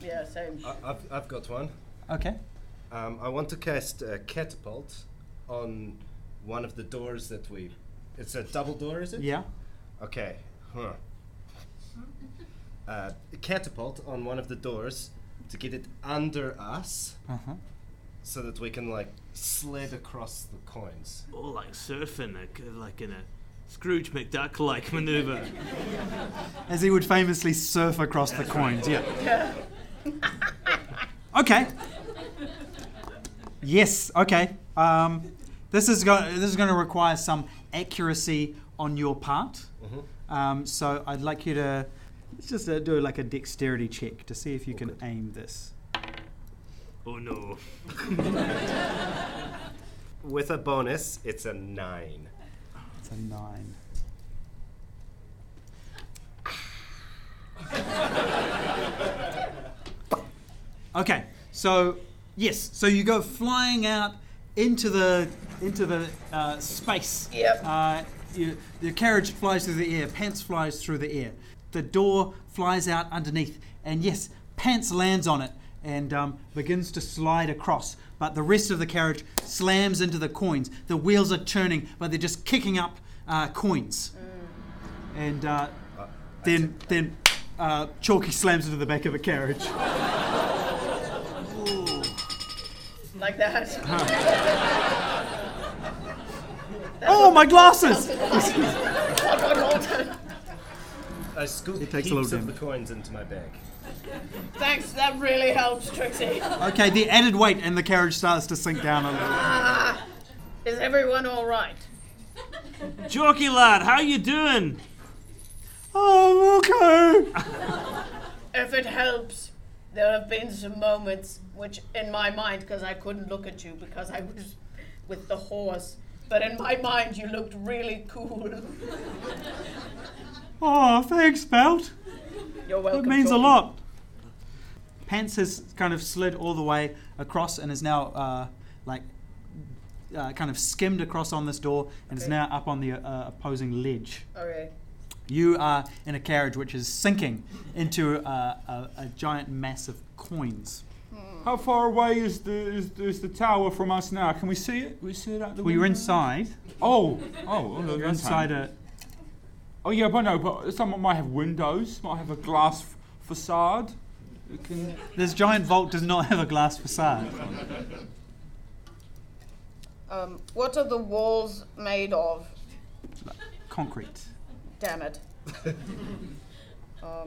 Yeah, same. I've got one. Okay. I want to cast a catapult on one of the doors that we. It's a double door, is it? Yeah. Okay. Huh. A catapult on one of the doors to get it under us. Uh-huh. So that we can like sled across the coins. Or like surfing, like in a Scrooge McDuck-like maneuver. As he would famously surf across the coins, yeah. Okay. Yes, okay. This is going to require some accuracy on your part. Mm-hmm. So I'd like you to just do like a dexterity check to see if you can aim this. Oh no. With a bonus, it's a 9. It's a 9. Okay, so yes, so you go flying out into the space. Yep. The carriage flies through the air. Pants flies through the air. The door flies out underneath, and yes, Pants lands on it. And begins to slide across. But the rest of the carriage slams into the coins. The wheels are turning, but they're just kicking up coins. And then Chalky slams into the back of the carriage. Like that. Oh, my glasses! I scooped heaps of the coins into my bag. Thanks, that really helps, Trixie. Okay, the added weight and the carriage starts to sink down a little. Is everyone all right? Chalky lad, how you doing? Oh, okay. If it helps, there have been some moments which, in my mind, because I couldn't look at you because I was with the horse, but in my mind you looked really cool. Oh, thanks, Belt. You're welcome. It means a lot. Pants has kind of slid all the way across and is now kind of skimmed across on this door and is now up on the opposing ledge. Okay. You are in a carriage which is sinking into a giant mass of coins. How far away is the tower from us now? Can we see it? We see it out the window. You're inside. Oh, you're inside a. Oh yeah, but no, but someone might have windows, might have a glass facade. This giant vault does not have a glass facade. What are the walls made of? Concrete. Damn it. I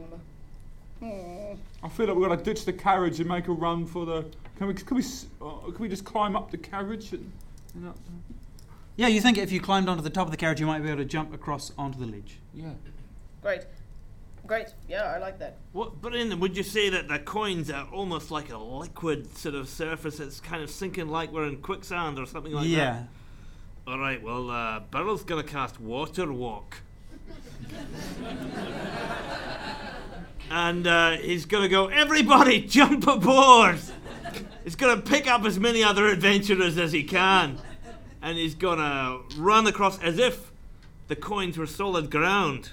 feel like we're gonna ditch the carriage and make a run for the. Can we just climb up the carriage and up? Yeah, you think if you climbed onto the top of the carriage, you might be able to jump across onto the ledge. Yeah. Great. Yeah, I like that. What, Brendan, would you say that the coins are almost like a liquid sort of surface that's kind of sinking like we're in quicksand or something like that? Yeah. All right, well, Beryl's going to cast Water Walk. And he's going to go, everybody jump aboard! He's going to pick up as many other adventurers as he can. And he's going to run across as if the coins were solid ground.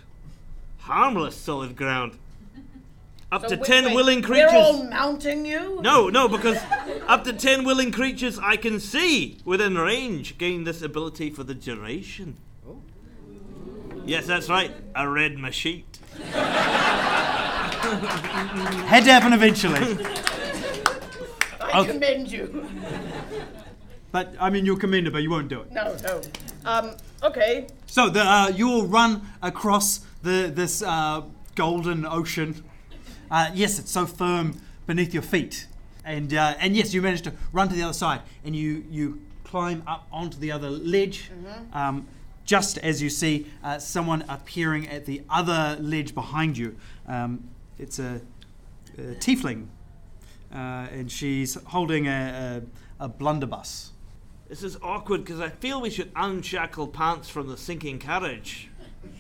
Harmless solid ground. Up to 10 willing creatures. We're all mounting you? No, because up to 10 willing creatures I can see within range gain this ability for the duration. Oh. Yes, that's right. I read my sheet. Had to happen eventually. I commend you. But, I mean, you're commendable, you won't do it. No. Okay. So, you will run across this golden ocean. Yes, it's so firm beneath your feet. And yes, you manage to run to the other side. And you climb up onto the other ledge. Mm-hmm. Just as you see someone appearing at the other ledge behind you. It's a tiefling. And she's holding a blunderbuss. This is awkward because I feel we should unshackle Pants from the sinking carriage.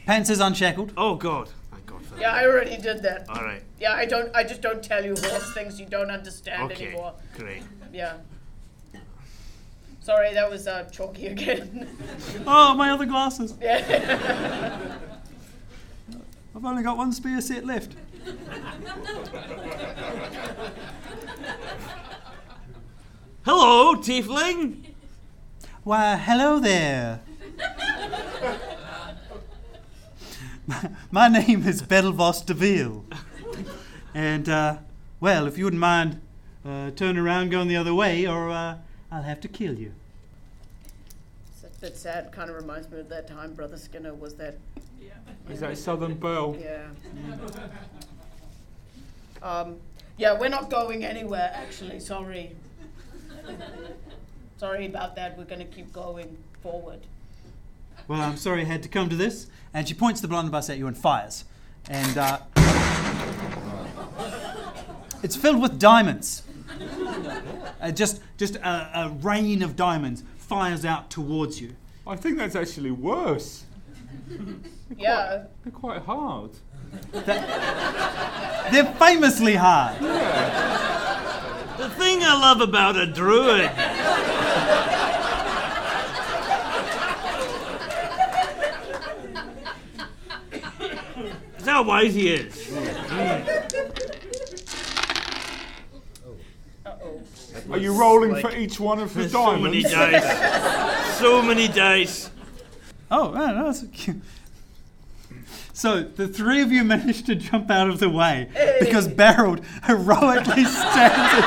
Pants is unshackled. Oh, God. Thank God for that. Yeah, I already did that. All right. Yeah, I just don't tell you horse things you don't understand anymore. Okay, great. Yeah. Sorry, that was Chalky again. Oh, my other glasses. Yeah. I've only got one spear set left. Hello, tiefling. Why, hello there. My name is Betelvoss Deville. And, well, if you wouldn't mind turning around going the other way, or... I'll have to kill you. It's a bit sad. Kind of reminds me of that time Brother Skinner was that... Yeah. Is that Southern Belle? Yeah. Yeah, we're not going anywhere, actually. Sorry. Sorry about that. We're going to keep going forward. Well, I'm sorry I had to come to this. And she points the blunderbuss at you and fires. And, it's filled with diamonds. Just a rain of diamonds fires out towards you. I think that's actually worse. They're quite hard. They're famously hard. Yeah. The thing I love about a druid. Is how wise he is. Are you rolling for each one of the diamonds? So many dice. Oh, no, that's cute. So the three of you managed to jump out of the way because Barreled heroically stands.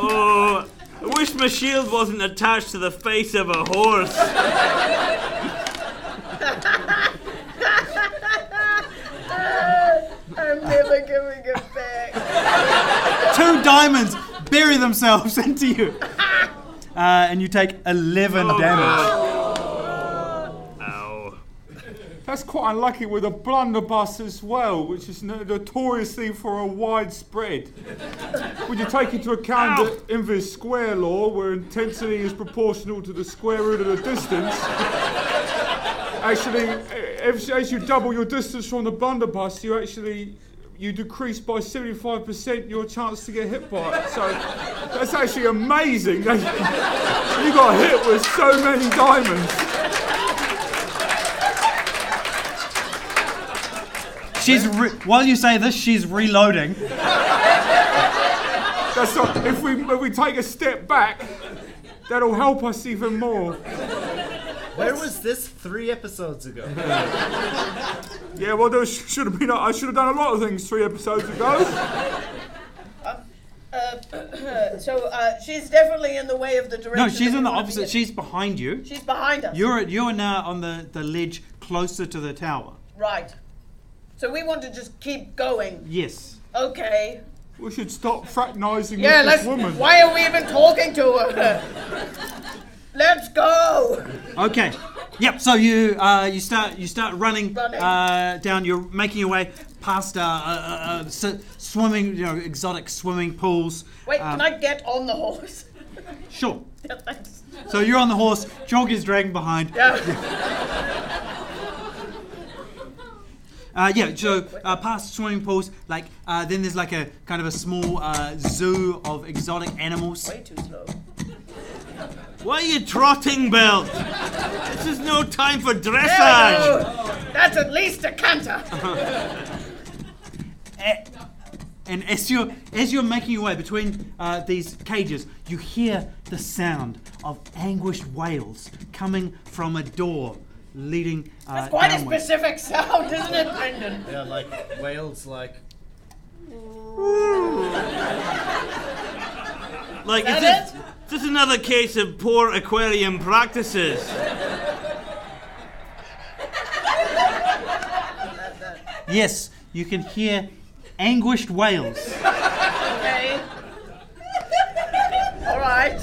Oh, I wish my shield wasn't attached to the face of a horse. I'm never giving it back. Two diamonds bury themselves into you. And you take 11 damage. Ow. That's quite unlucky with a blunderbuss as well, which is notoriously for a widespread. Would you take into account that inverse square law, where intensity is proportional to the square root of the distance, actually, as you double your distance from the blunderbuss, you actually... you decrease by 75% your chance to get hit by it. So that's actually amazing. You got hit with so many diamonds. While you say this, she's reloading. That's not, if we take a step back, that'll help us even more. Where was this 3 episodes ago? Yeah, well, there should have been. I should have done a lot of things 3 episodes ago. She's definitely in the way of the direction. No, she's in the opposite. She's behind you. She's behind us. You're now on the ledge closer to the tower. Right. So we want to just keep going. Yes. Okay. We should stop fraternising with this woman. Why are we even talking to her? Let's go. Okay. Yep. So you start running. Down. You're making your way past swimming, exotic swimming pools. Wait, can I get on the horse? Sure. Yeah, thanks. So you're on the horse. Chalk is dragging behind. Yeah. Past swimming pools, then there's like a kind of a small zoo of exotic animals. Way too slow. Why are you trotting, Bill? This is no time for dressage. No, that's at least a canter. And as you're making your way between these cages, you hear the sound of anguished wails coming from a door leading That's quite downward. A specific sound, isn't it, Brendan? Yeah, like wails like... Like, is that it? This is another case of poor aquarium practices. Yes, you can hear anguished wails. Okay. All right.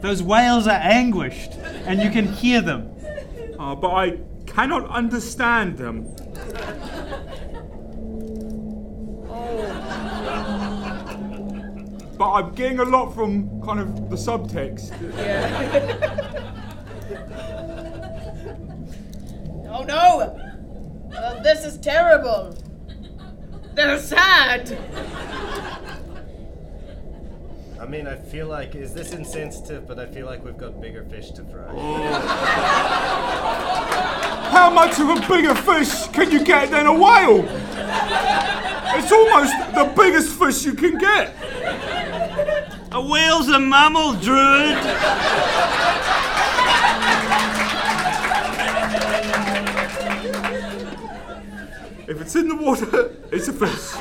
Those wails are anguished, and you can hear them. But I cannot understand them. Oh. But I'm getting a lot from kind of the subtext. Yeah. Oh no! This is terrible. They're sad! I mean, I feel like, is this insensitive, but I feel like we've got bigger fish to fry. How much of a bigger fish can you get than a whale? It's almost the biggest fish you can get. A whale's a mammal, druid. If it's in the water, it's a fish.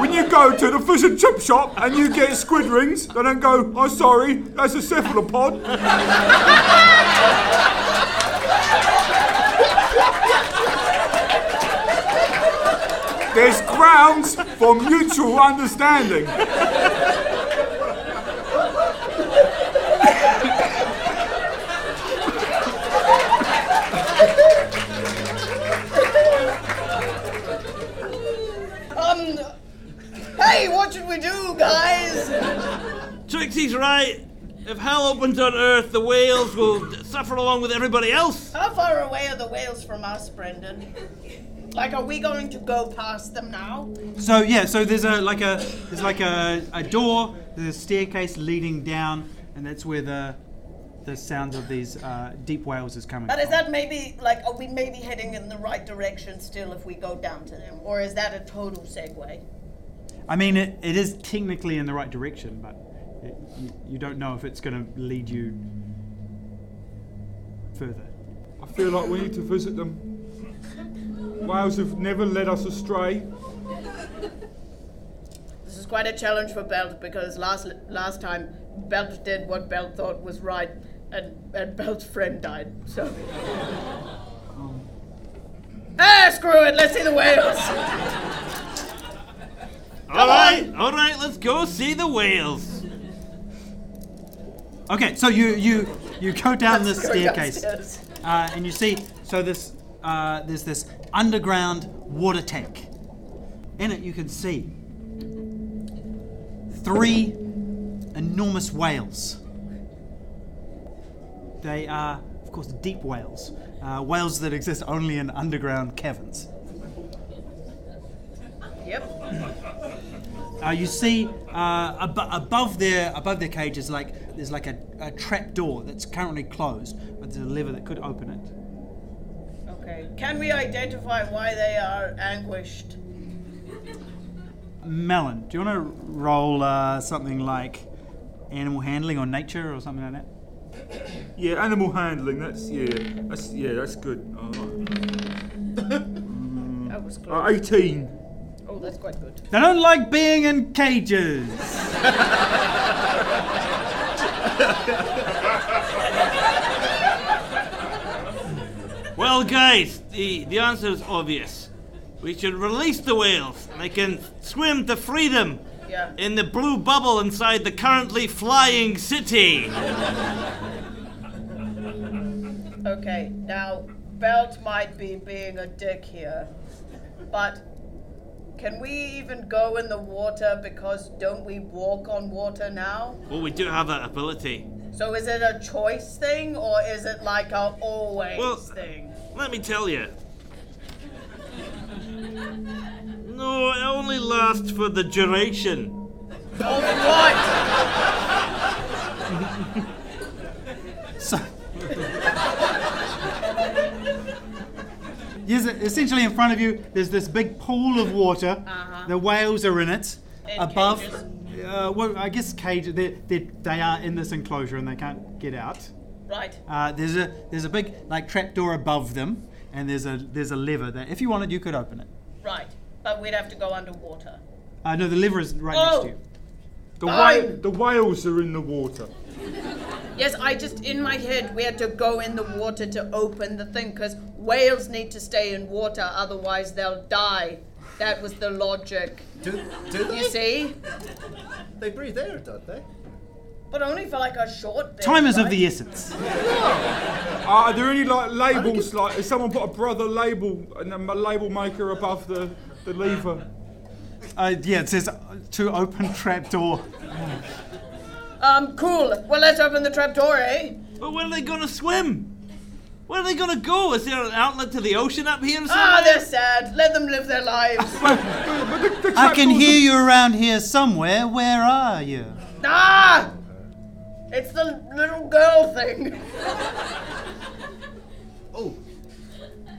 When you go to the fish and chip shop and you get squid rings, they don't go, "Oh, sorry, that's a cephalopod." There's grounds for mutual understanding. Hey, what should we do, guys? Trixie's right. If hell opens on Earth, the whales will suffer along with everybody else. How far away are the whales from us, Brendan? Like, are we going to go past them now? So there's a door, there's a staircase leading down, and that's where the sound of these deep whales is coming. But is that maybe, are we maybe heading in the right direction still if we go down to them? Or is that a total segue? I mean, it is technically in the right direction, but you don't know if it's going to lead you further. I feel like we need to visit them. Whales have never led us astray. This is quite a challenge for Belch, because last time Belch did what Belch thought was right, and Belch's friend died, so... screw it, let's see the whales! All right, let's go see the whales. Okay, so you go down this staircase, and you see, there's this underground water tank. In it, you can see 3 enormous whales. They are, of course, deep whales, whales that exist only in underground caverns. Yep. You see, above their cages, there's a trap door that's currently closed, but there's a lever that could open it. Okay. Can we identify why they are anguished? Mellon, do you want to roll something like animal handling or nature or something like that? Yeah, animal handling. That's good. Oh. That was close. 18. Oh, that's quite good. They don't like being in cages. Well, guys, the answer is obvious. We should release the whales. They can swim to freedom in the blue bubble inside the currently flying city. Okay, now Belch might be being a dick here, but... Can we even go in the water, because don't we walk on water now? Well, we do have that ability. So is it a choice thing, or is it like a always thing? Let me tell you. No, it only lasts for the duration. Oh, what? So... Yes, essentially in front of you, there's this big pool of water. Uh-huh. The whales are in it. And above, well, I guess cage. They are in this enclosure and they can't get out. Right. There's a big like trapdoor above them, and there's a lever that if you wanted you could open it. Right, but we'd have to go underwater. No, the lever is right next to you. The whales are in the water. Yes, I just, in my head, we had to go in the water to open the thing, because whales need to stay in water, otherwise they'll die. That was the logic. Do they? You see? They breathe air, don't they? But only for like a short bit. Time is of the essence. Are there any like labels, like, has someone put a brother label, and a label maker above the lever? It says to open trapdoor. Cool. Well, let's open the trapdoor, eh? But where are they gonna swim? Where are they gonna go? Is there an outlet to the ocean up here? They're sad. Let them live their lives. but the I can hear you around here somewhere. Where are you? Ah! It's the little girl thing.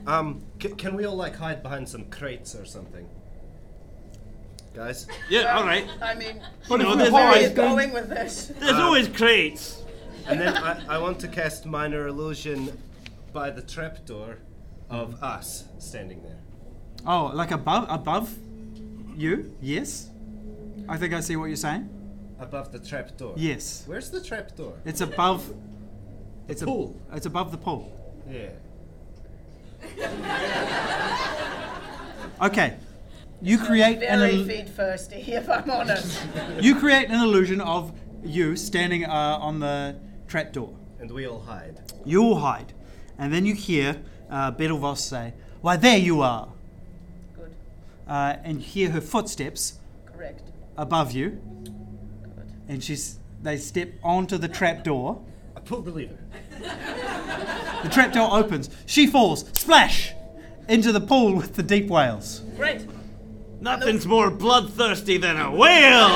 Oh. Can we all, like, hide behind some crates or something? Guys. Yeah, all right. I mean, but you know, there's always going with this. There's always crates. And then I want to cast Minor Illusion by the trapdoor of us standing there. Oh, like above you? Yes. I think I see what you're saying. Above the trapdoor. Yes. Where's the trapdoor? It's above. It's the pool. It's above the pool. Yeah. Okay. You create feet thirsty, if I'm honest. You create an illusion of you standing on the trapdoor. And we all hide. You all hide. And then you hear Betelvoss say, "Why, there you are." Good. And you hear her footsteps. Correct. Above you. Good. And they step onto the trapdoor. I pulled the lever. The trapdoor opens. She falls. Splash! Into the pool with the deep whales. Great. Nothing's more bloodthirsty than a whale.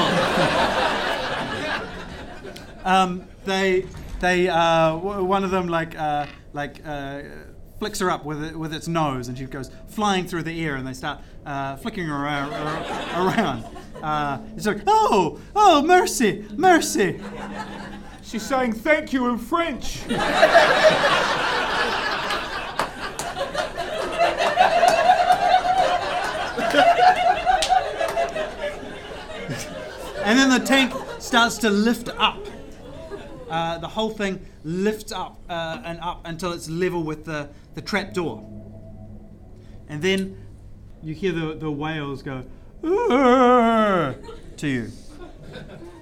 One of them flicks her up with its nose, and she goes flying through the air, and they start flicking her around. It's like, oh, mercy, mercy. She's saying thank you in French. And then the tank starts to lift up. The whole thing lifts up and up until it's level with the trap door. And then you hear the whales go, "Urgh!" to you.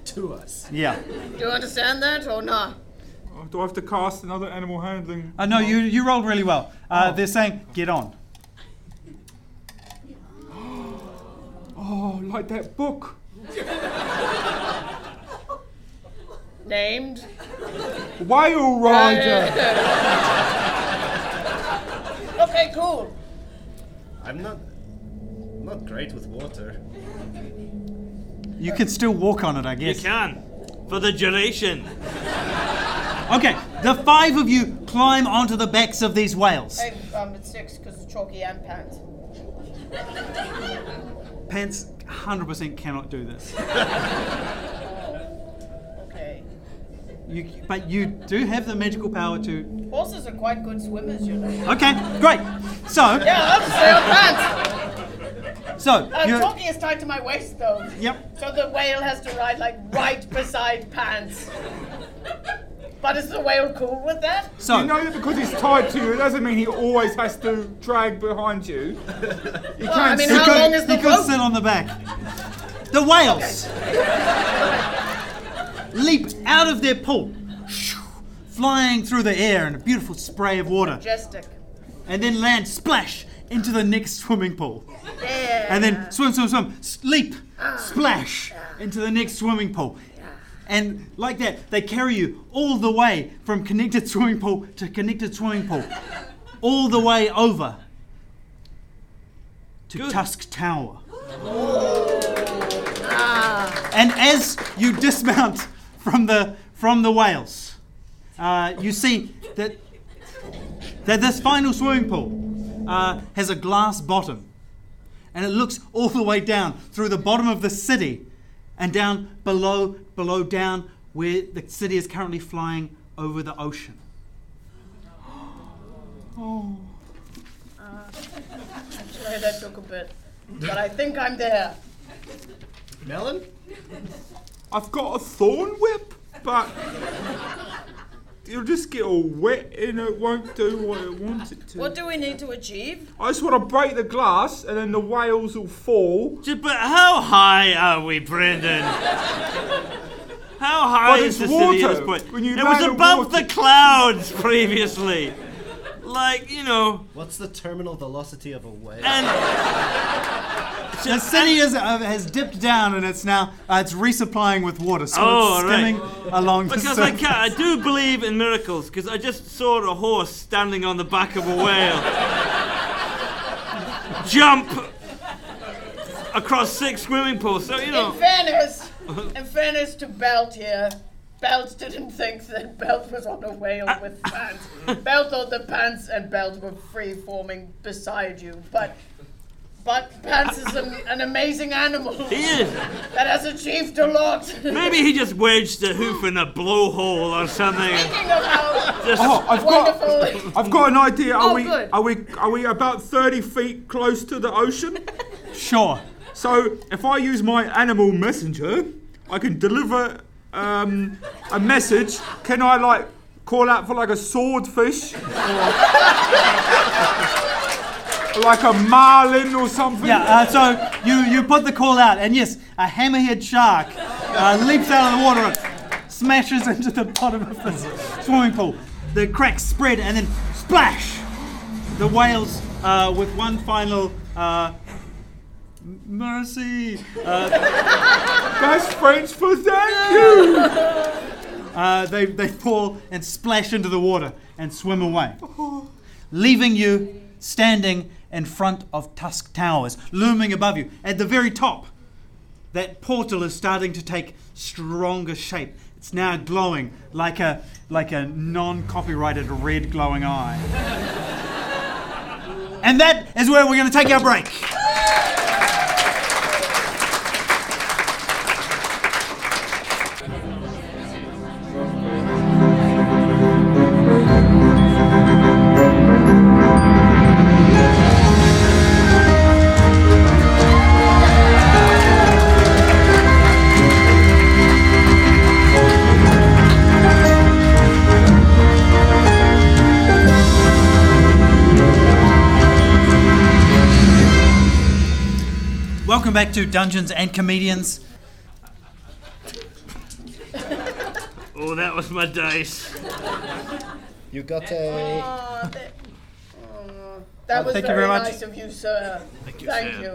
To us. Yeah. Do you understand that or not? Do I have to cast another animal handling? No, you rolled really well. They're saying, "Get on." Oh, like that book. Named Whale Rider. Okay, cool. I'm not great with water. You can still walk on it, I guess. You can, for the duration. Okay, the five of you climb onto the backs of these whales. Hey, it's six because it's Chalky and pants. Pants 100% cannot do this. Okay. But you do have the magical power to... Horses are quite good swimmers, you know. Okay, great. So... Yeah, I'll just stay on pants. So... Chalky is tied to my waist, though. Yep. So the whale has to ride, like, right beside pants. But is the whale cool with that? So you know that because he's tied to you, it doesn't mean he always has to drag behind you. How long is the boat? He could sit on the back. The whales leap out of their pool, flying through the air in a beautiful spray of water. Majestic. And then land splash into the next swimming pool. Yeah. and then swim, leap, splash into the next swimming pool. And like that, they carry you all the way from connected swimming pool to connected swimming pool, all the way over to Tusk Tower. And as you dismount from the whales, you see that this final swimming pool has a glass bottom, and it looks all the way down through the bottom of the city and down below down where the city is currently flying over the ocean. Oh. Sorry, that took a bit, but I think I'm there. Mellon? I've got a thorn whip, but you'll just get all wet and it won't do what it wants it to. What do we need to achieve? I just want to break the glass and then the whales will fall. But how high are we, Brendan? How high is the city at this point? It was above the clouds previously. Like, you know... What's the terminal velocity of a whale? The city has dipped down and it's now it's resupplying with water, so it's skimming along the surface. Because I do believe in miracles, because I just saw a horse standing on the back of a whale. Jump across 6 swimming pools, so, you know... In fairness to Belt here... Belch didn't think that Belch was on a whale with pants. Belch thought the pants and Belch were free-forming beside you, but Pants is an amazing animal. He is. That has achieved a lot. Maybe he just wedged a hoof in a blowhole or something. Speaking of I've got an idea. Are we about 30 feet close to the ocean? Sure. So if I use my animal messenger, I can deliver... a message. Can I call out for a swordfish or like a marlin or something? Yeah. So you put the call out, and yes, a hammerhead shark leaps out of the water and smashes into the bottom of this swimming pool. The cracks spread, and then splash. The whales, with one final. Mercy. That's French for thank you. They fall and splash into the water and swim away, leaving you standing in front of Tusk Towers, looming above you. At the very top, that portal is starting to take stronger shape. It's now glowing like a non-copyrighted red glowing eye. And that is where we're going to take our break. Welcome back to Dungeons and Comedians. Oh, that was my dice. You got a... that was very nice of you, sir. Thank you.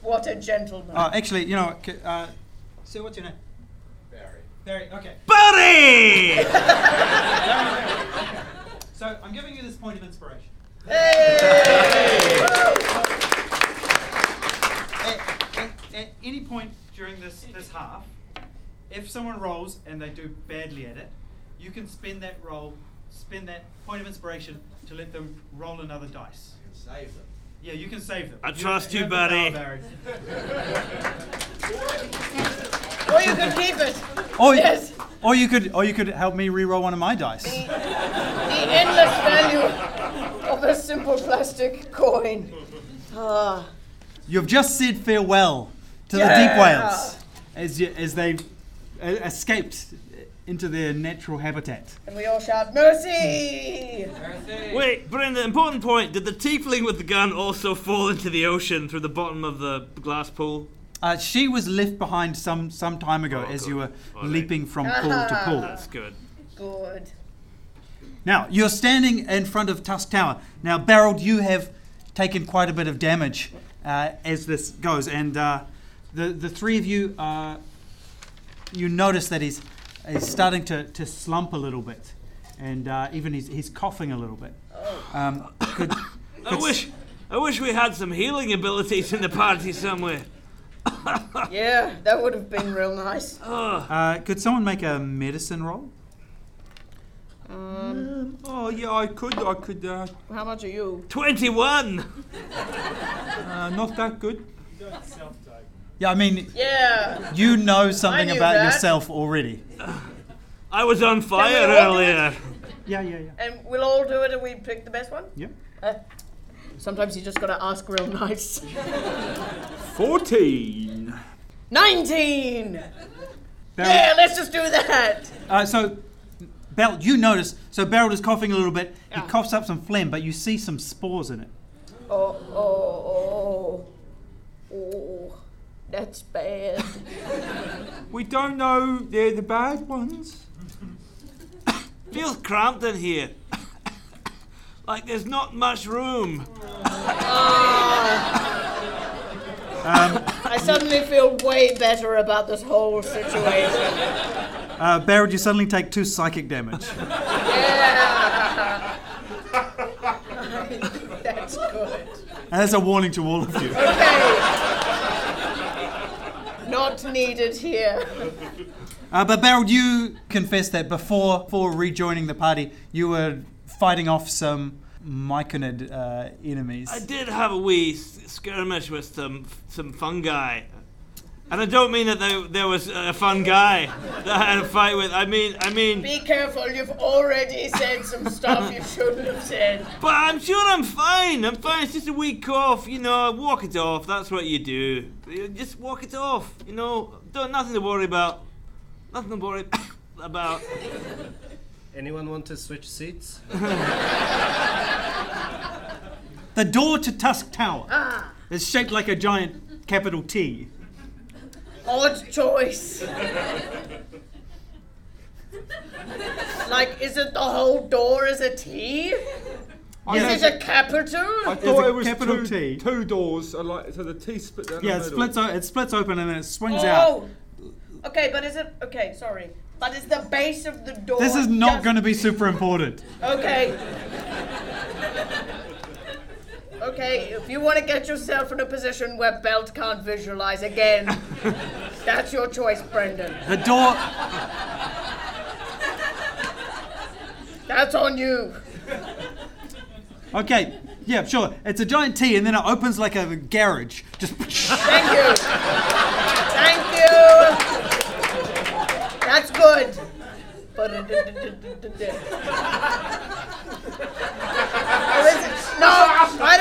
What a gentleman. Actually, you know... so what's your name? Barry, okay. Barry! So, I'm giving you this point of inspiration. Hey! At any point during this half, if someone rolls and they do badly at it, you can spend that point of inspiration to let them roll another dice. You can save them. Yeah, you can save them. I trust you, buddy. Or you could keep it. Or you could help me re-roll one of my dice. The endless value of a simple plastic coin. You've just said farewell to the deep whales as they escaped into their natural habitat. And we all shout, mercy! Mercy! Wait, Brenda, important point. Did the tiefling with the gun also fall into the ocean through the bottom of the glass pool? She was left behind some time ago you were leaping from pool to pool. That's good. Good. Now, you're standing in front of Tusk Tower. Now, Barreled, you have taken quite a bit of damage as this goes. And the three of you, you notice that he's starting to slump a little bit. And even he's coughing a little bit. I wish we had some healing abilities in the party somewhere. Yeah, that would have been real nice. Could someone make a medicine roll? Oh yeah, I could. How much are you? 21. Not that good. You don't self-diagnose. Yeah, I mean. Yeah. You know something about that. Yourself already. I was on fire earlier. Yeah. And we'll all do it, and we pick the best one. Yeah. Sometimes you just gotta ask real nice. 14. 19. Barrel. Yeah, let's just do that. So, Barrel, you notice. So Barrel is coughing a little bit. Yeah. He coughs up some phlegm, but you see some spores in it. Oh. That's bad. We don't know they're the bad ones. Feels cramped in here. Like there's not much room. I suddenly feel way better about this whole situation. Barrel, you suddenly take 2 psychic damage. Yeah. That's good. And that's a warning to all of you. Okay. Not needed here. But Barrel, you confessed that before rejoining the party, you were fighting off some myconid enemies. I did have a wee skirmish with some fungi. And I don't mean that there was a fungi that I had a fight with. I mean... Be careful, you've already said some stuff you shouldn't have said. But I'm sure I'm fine. It's just a wee cough, you know, walk it off. That's what you do. Just walk it off, you know. Nothing to worry about. Nothing to worry about. Anyone want to switch seats? The door to Tusk Tower is shaped like a giant capital T. Odd choice. Like, isn't the whole door as a T? Is it a capital? I thought it was capital T. 2 doors, are like, so the T split down. Yeah, it splits open and then it swings out. Okay, but is it... Okay, sorry. But is the base of the door... This is not going to be super important. Okay. Okay, if you want to get yourself in a position where Belt can't visualize again, that's your choice, Brendan. The door... That's on you. Okay, yeah, sure. It's a giant T and then it opens like a garage. Just... Thank you. Thank you. That's good. No, I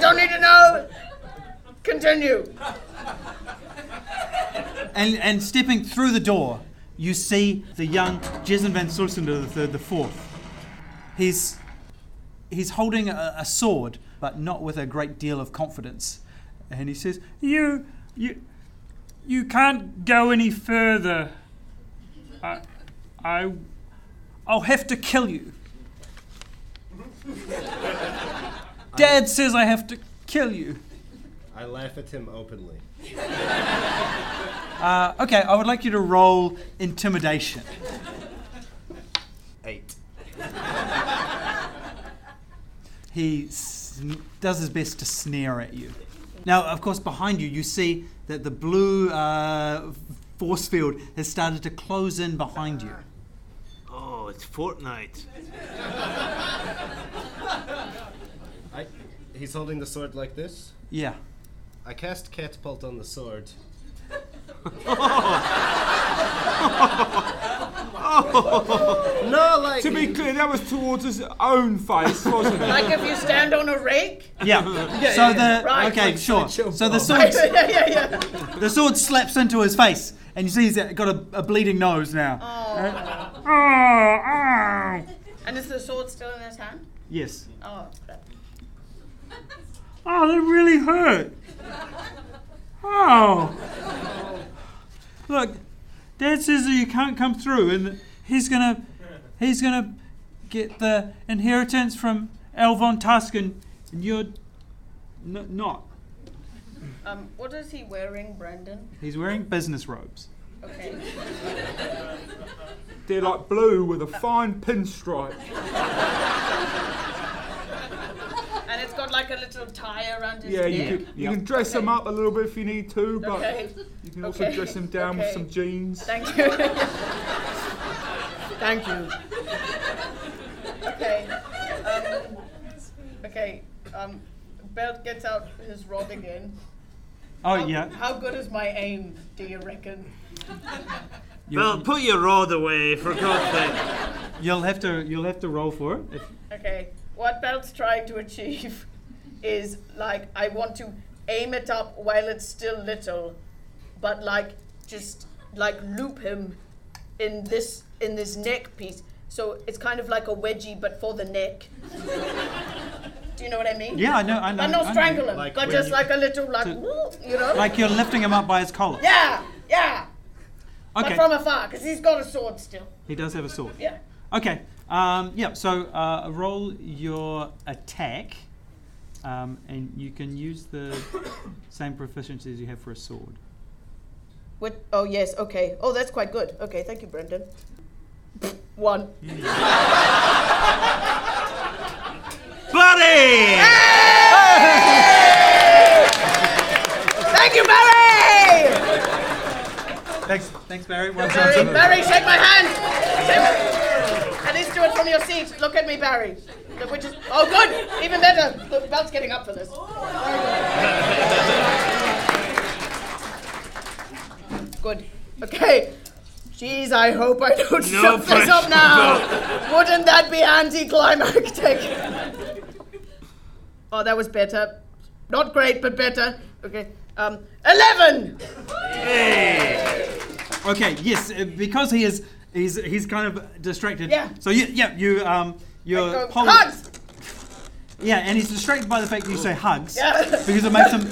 don't need to know. Continue. And stepping through the door, you see the young Jesen van Suslender the third the fourth. He's holding a sword, but not with a great deal of confidence. And he says, "You can't go any further. I'll have to kill you. Dad says I have to kill you." I laugh at him openly. Okay, I would like you to roll intimidation. 8. He does his best to sneer at you. Now, of course, behind you, you see that the blue force field has started to close in behind you. Oh, it's Fortnite. He's holding the sword like this? Yeah. I cast Catapult on the sword. Oh. No, like... To be clear, that was towards his own face, wasn't it? Like if you stand on a rake? Yeah. So the... Right. Okay, sure. So the sword... Yeah. The sword slaps into his face, and you see he's got a bleeding nose now. Oh. And is the sword still in his hand? Yes. Oh, that really hurt. Oh. Look, Dad says that you can't come through, and he's gonna get the inheritance from Elvon Tusk, and you're Not. What is he wearing, Brendan? He's wearing business robes. Okay. They're like blue with a fine pinstripe. And it's got like a little tie around his neck. You can dress him up a little bit if you need to, but you can also dress him down with some jeans. Thank you. Thank you. Okay. Bert gets out his rod again. How good is my aim, do you reckon? Well, put your rod away, for God's sake. You'll have to roll for it. Okay. What Belt's trying to achieve is, like, I want to aim it up while it's still little, but just loop him in this neck piece. So it's kind of like a wedgie, but for the neck. Do you know what I mean? Yeah, I know. But not strangle him, but just like a little, you know? Like you're lifting him up by his collar. Yeah. Okay. But from afar, because he's got a sword still. He does have a sword. Yeah. Okay. So roll your attack, and you can use the same proficiency as you have for a sword. What? Oh, yes, okay. Oh, that's quite good. Okay, thank you, Brendan. 1. Buddy! Hey! Thank you, Barry! Thanks, Barry. Barry, shake my hand! At least do it from your seat. Look at me, Barry. Oh, good. Even better. The Belt's getting up for this. Good. Okay. Jeez, I hope I don't shut this up now. No. Wouldn't that be anticlimactic? Oh, that was better. Not great, but better. Okay. 11. Hey. Okay. Yes, because he is. He's kind of distracted. Yeah. So you're hugs. Yeah, and he's distracted by the fact that you say hugs. Yeah. Because it makes him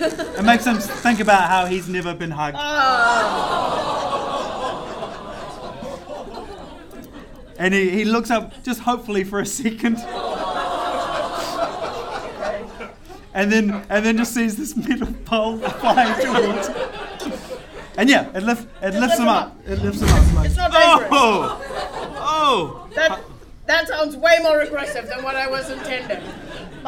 it makes him think about how he's never been hugged. Oh. And he looks up just hopefully for a second. Okay. And then just sees this metal pole flying towards him. And yeah, it lifts him up. It lifts him up. It's not dangerous. Oh! That sounds way more aggressive than what I was intending.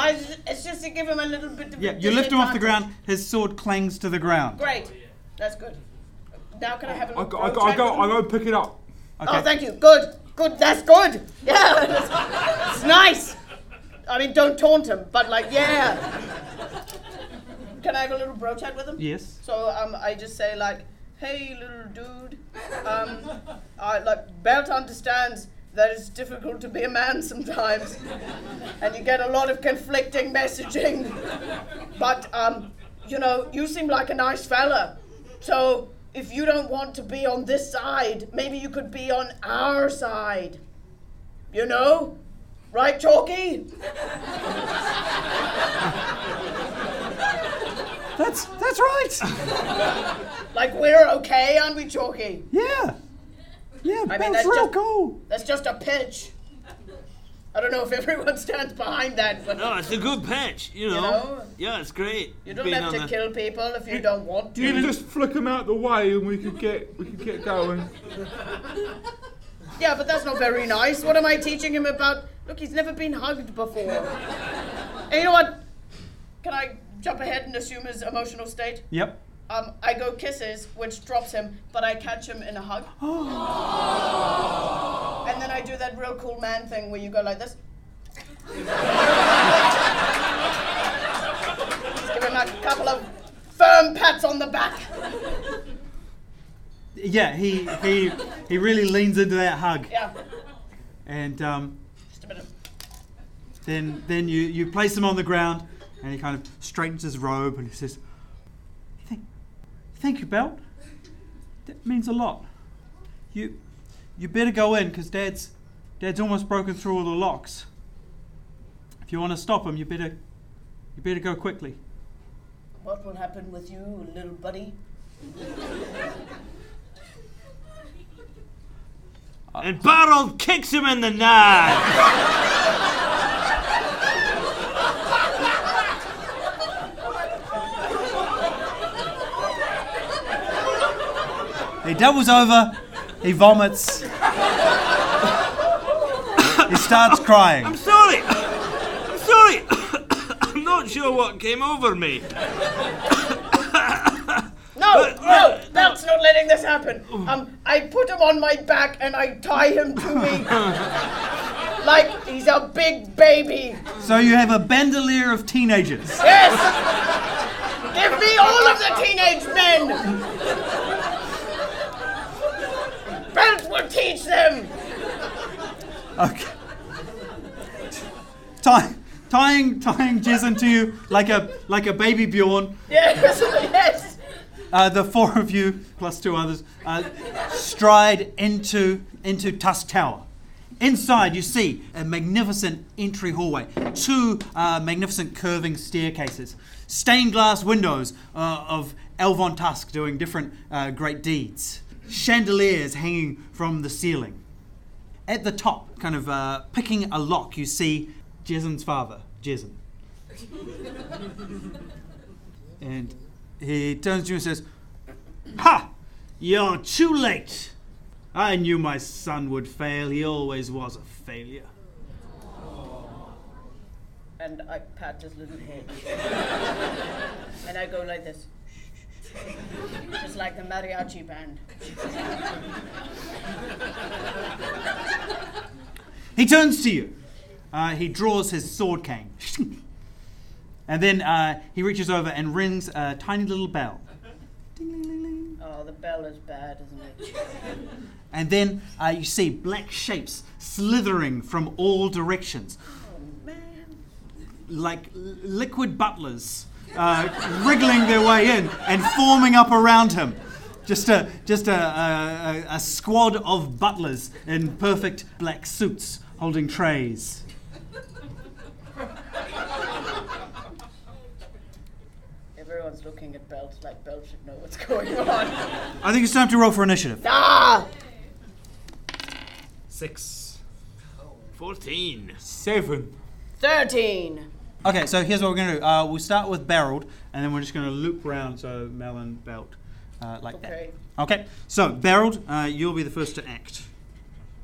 It's just to give him a little bit of... Yeah, you lift him off the ground, his sword clangs to the ground. Great. That's good. Now can I have a little... I go pick it up. Okay. Oh, thank you. Good. That's good. Yeah. It's nice. I mean, don't taunt him, but yeah. Can I have a little bro chat with him? Yes. So I just say hey, little dude. Belt understands that it's difficult to be a man sometimes, and you get a lot of conflicting messaging. But you seem like a nice fella. So if you don't want to be on this side, maybe you could be on our side. You know, right, Chalky? That's right. We're okay, aren't we, Chalky? Yeah. Yeah, I mean, that's real cool. That's just a pitch. I don't know if everyone stands behind that, but... No, it's a good pitch, you know? Yeah, it's great. You don't have to kill people if you don't want to. You just flick them out the way and we could get going. Yeah, but that's not very nice. What am I teaching him about? Look, he's never been hugged before. And you know what? Can I jump ahead and assume his emotional state? Yep. I go kisses, which drops him, but I catch him in a hug. Oh. And then I do that real cool man thing where you go like this. Just give him a couple of firm pats on the back. Yeah, he really leans into that hug. Yeah. And just a bit of... Then you place him on the ground, and he kind of straightens his robe and he says, "Thank you, Belt. That means a lot. You better go in, because Dad's almost broken through all the locks. If you want to stop him, you better go quickly." "What will happen with you, little buddy?" And Barreled kicks him in the nose. He doubles over, he vomits, he starts crying. I'm sorry. I'm not sure what came over me. No, that's not letting this happen. I put him on my back and I tie him to me like he's a big baby. So you have a bandolier of teenagers. Yes! Give me all of the teenage men! Belt will teach them! Okay. Tying Jesen to you like a baby Bjorn. Yes! The four of you, plus two others, stride into Tusk Tower. Inside, you see a magnificent entry hallway, two magnificent curving staircases, stained glass windows of Elvon Tusk doing different great deeds, chandeliers hanging from the ceiling. At the top, kind of picking a lock, you see Jesen's father, Jesen. And he turns to you and says, "Ha! You're too late. I knew my son would fail. He always was a failure." And I pat his little head. And I go like this. Just like the mariachi band. He turns to you. He draws his sword cane. And then he reaches over and rings a tiny little bell. Ding, ding, ding, ding. Oh, the bell is bad, isn't it? And then you see black shapes slithering from all directions. Oh, man. Like liquid butlers wriggling their way in and forming up around him. Just a squad of butlers in perfect black suits holding trays. Everyone's looking at Belch like Belch should know what's going on. I think it's time to roll for initiative. Ah! 6. 14. 7. 13. Okay, so here's what we're going to do. We'll start with Barreled, and then we're just going to loop round, so Mellon, Belch, like that. Okay, so Barreled, you'll be the first to act.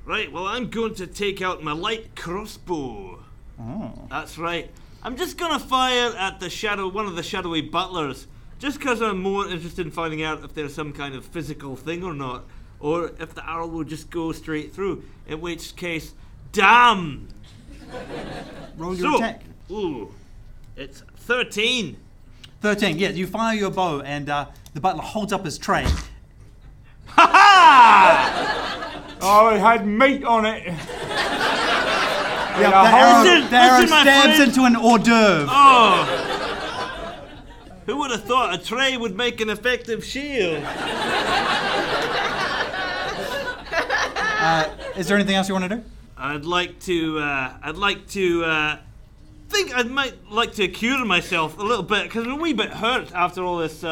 Right, well, I'm going to take out my light crossbow. Oh. That's right. I'm just going to fire at one of the shadowy butlers, just because I'm more interested in finding out if there's some kind of physical thing or not, or if the arrow will just go straight through, in which case, damn! Roll your attack. Ooh, it's 13. 13, yeah, you fire your bow, and the butler holds up his tray. Ha-ha! Oh, it had meat on it. Yeah, the arrow stabs into an hors d'oeuvre. Oh! Who would have thought a tray would make an effective shield? Is there anything else you want to do? I might like to cure myself a little bit, because I'm a wee bit hurt after all this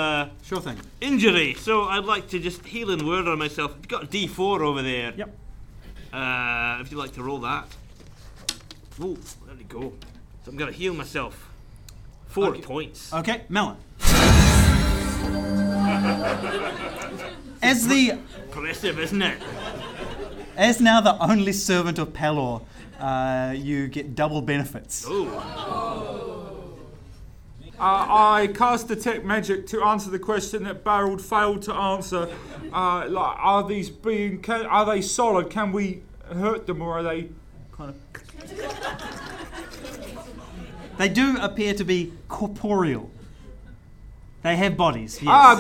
injury. So I'd like to just healing word on myself. You've got a D4 over there. Yep. If you'd like to roll that. Ooh, there we go. So I'm going to heal myself. 4 points. Okay, Mellon. Impressive, isn't it? As now the only servant of Pelor, you get double benefits. Ooh. I cast Detect Magic to answer the question that Barreled failed to answer. Are they solid? Can we hurt them, or are they kind of... They do appear to be corporeal. They have bodies, yes. Ah,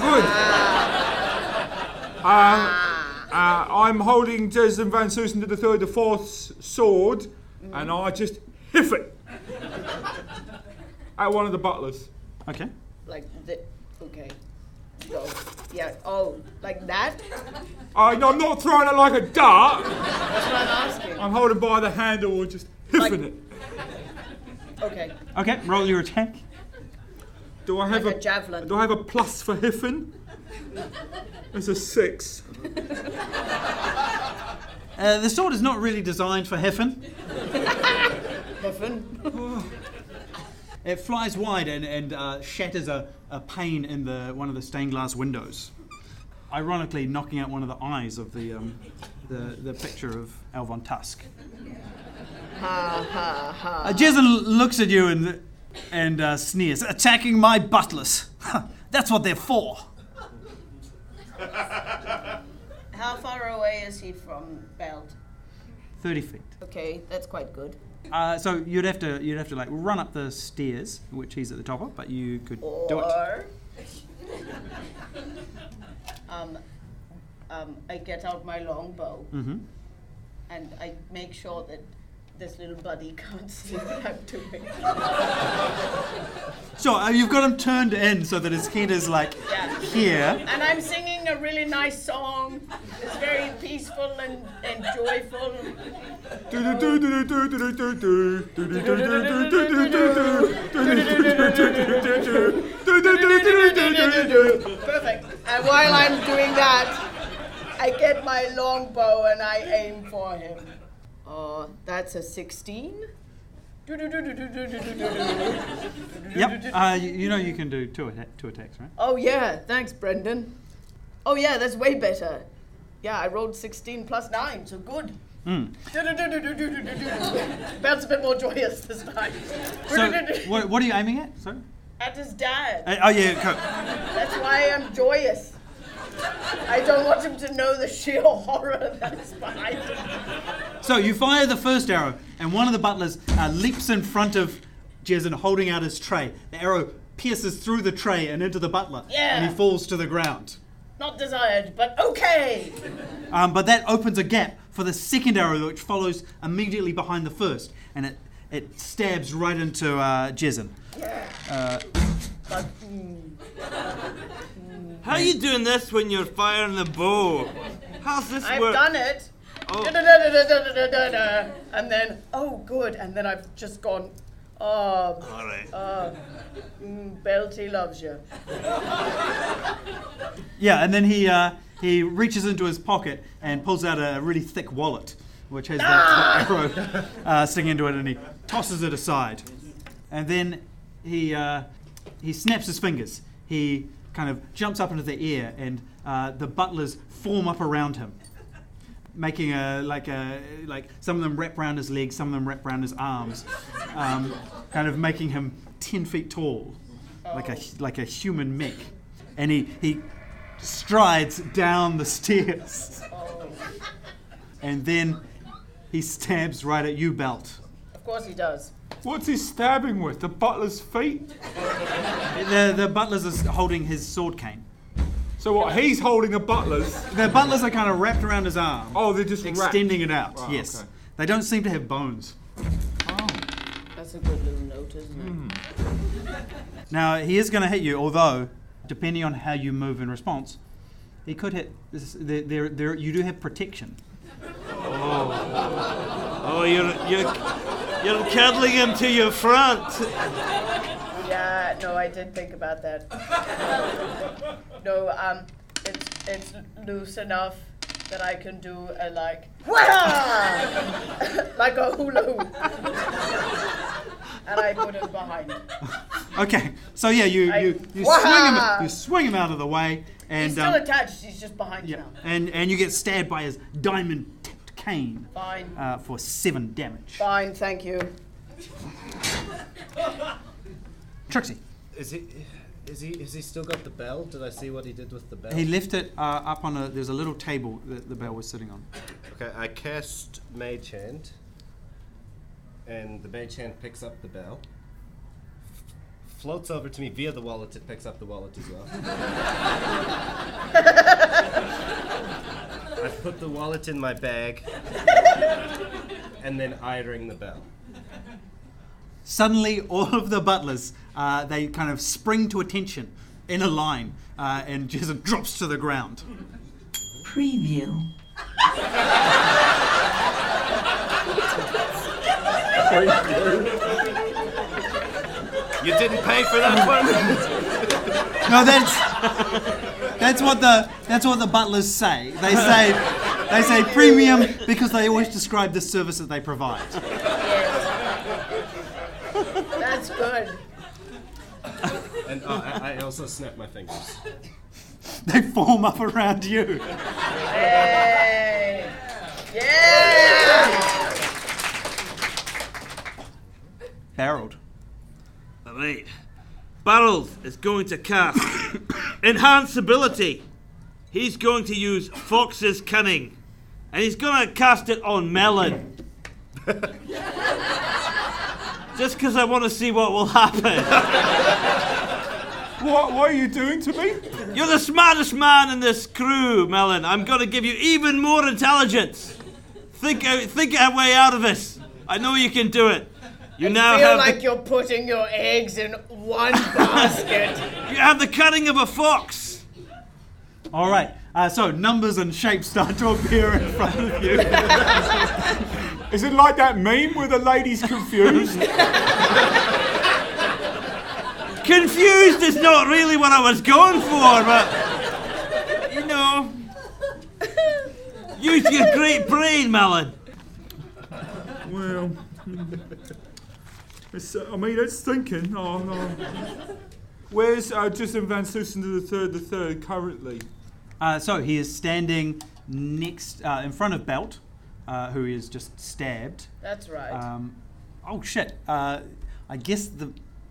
good. I'm holding Jesen van Suslender the third the fourth's sword, and I just hiff it at one of the butlers. Okay. Like the... Okay. Go. Yeah, oh, like that? No, I'm not throwing it like a dart. That's what I'm asking. I'm holding by the handle and just hiffing it. Okay, roll your attack. Do I have like a javelin? Do I have a plus for hiffing? It's a 6. The sword is not really designed for hiffing. Hiffing. Oh. It flies wide and shatters a pane in one of the stained glass windows. ironically knocking out one of the eyes of the picture of Elvon Tusk. Ha ha ha. Jesen looks at you and sneers, attacking my butlers. That's what they're for. How far away is he from Belt? 30 feet. Okay, that's quite good. So you'd have to like run up the stairs, which he's at the top of, but you could do it. Or I get out my longbow, mm-hmm. and I make sure that this little buddy can't see what I'm doing. Sure, you've got him turned in so that his head is like here. And I'm singing a really nice song. It's very peaceful and joyful. Perfect. And while I'm doing that, I get my longbow and I aim for him. Oh, that's a 16. Yep. You know you can do two attacks, right? Oh yeah, thanks, Brendan. Oh yeah, that's way better. Yeah, I rolled 16 plus 9, so good. Mm. That's a bit more joyous this time. So, what are you aiming at? Sorry. At his dad. Oh yeah. That's why I'm joyous. I don't want him to know the sheer horror that's behind him. So you fire the first arrow, and one of the butlers leaps in front of Jesen, holding out his tray. The arrow pierces through the tray and into the butler, and he falls to the ground. Not desired, but okay! But that opens a gap for the second arrow, which follows immediately behind the first, and it stabs right into Jesen. Yeah. How are you doing this when you're firing the bow? How's this work? I've done it. Oh. Da, da, da, da, da, da, da, da. And then, oh, good. And then I've just gone, all right. Belty loves you. Yeah, and then he reaches into his pocket and pulls out a really thick wallet, which has that arrow sticking into it, and he tosses it aside. And then he snaps his fingers. He kind of jumps up into the air, and the butlers form up around him, making like some of them wrap around his legs, some of them wrap around his arms, kind of making him 10 feet tall, like a human mech, and he strides down the stairs, and then he stabs right at you, Belt. Of course he does. What's he stabbing with? The butler's feet? The butler's is holding his sword cane. So what? He's holding the butler's? The butler's are kind of wrapped around his arm. Oh, they're just extending it out, right, yes. Okay. They don't seem to have bones. Oh. That's a good little note, isn't it? Mm. Now, he is going to hit you, although, depending on how you move in response, he could hit... you do have protection. Oh, You're cuddling him to your front. Yeah, no, I did think about that. No, it's loose enough that I can do a like a hula. And I put him behind. Okay, so yeah, you swing him out of the way, and he's still attached. He's just behind you now. And you get stabbed by his diamond. Cane. Fine. For 7 damage. Fine, thank you. Trixie. Is he still got the bell? Did I see what he did with the bell? He left it up on there's a little table that the bell was sitting on. Okay, I cast Mage Hand, and the Mage Hand picks up the bell, floats over to me via the wallet. It picks up the wallet as well. I put the wallet in my bag, and then I ring the bell. Suddenly, all of the butlers, they kind of spring to attention in a line, and Jesen drops to the ground. Preview. You didn't pay for that one? No, That's what the butlers say. They say premium because they always describe the service that they provide. That's good. And I also snap my fingers. They form up around you. Yay! Yeah! Barreled. Alright. Barreled is going to cast Enhance Ability. He's going to use Fox's Cunning. And he's going to cast it on Mellon. Just because I want to see what will happen. What are you doing to me? You're the smartest man in this crew, Mellon. I'm going to give you even more intelligence. Think our way out of this. I know you can do it. You're putting your eggs in one basket. You have the cunning of a fox. All right. So numbers and shapes start to appear in front of you. Is it like that meme where the lady's confused? Confused is not really what I was going for, but you know, use your great brain, Mellon. Well. It's thinking. Oh, no. Where's Jesen van Suslender the third currently? So he is standing next in front of Belt, who is just stabbed. That's right. Oh shit! I guess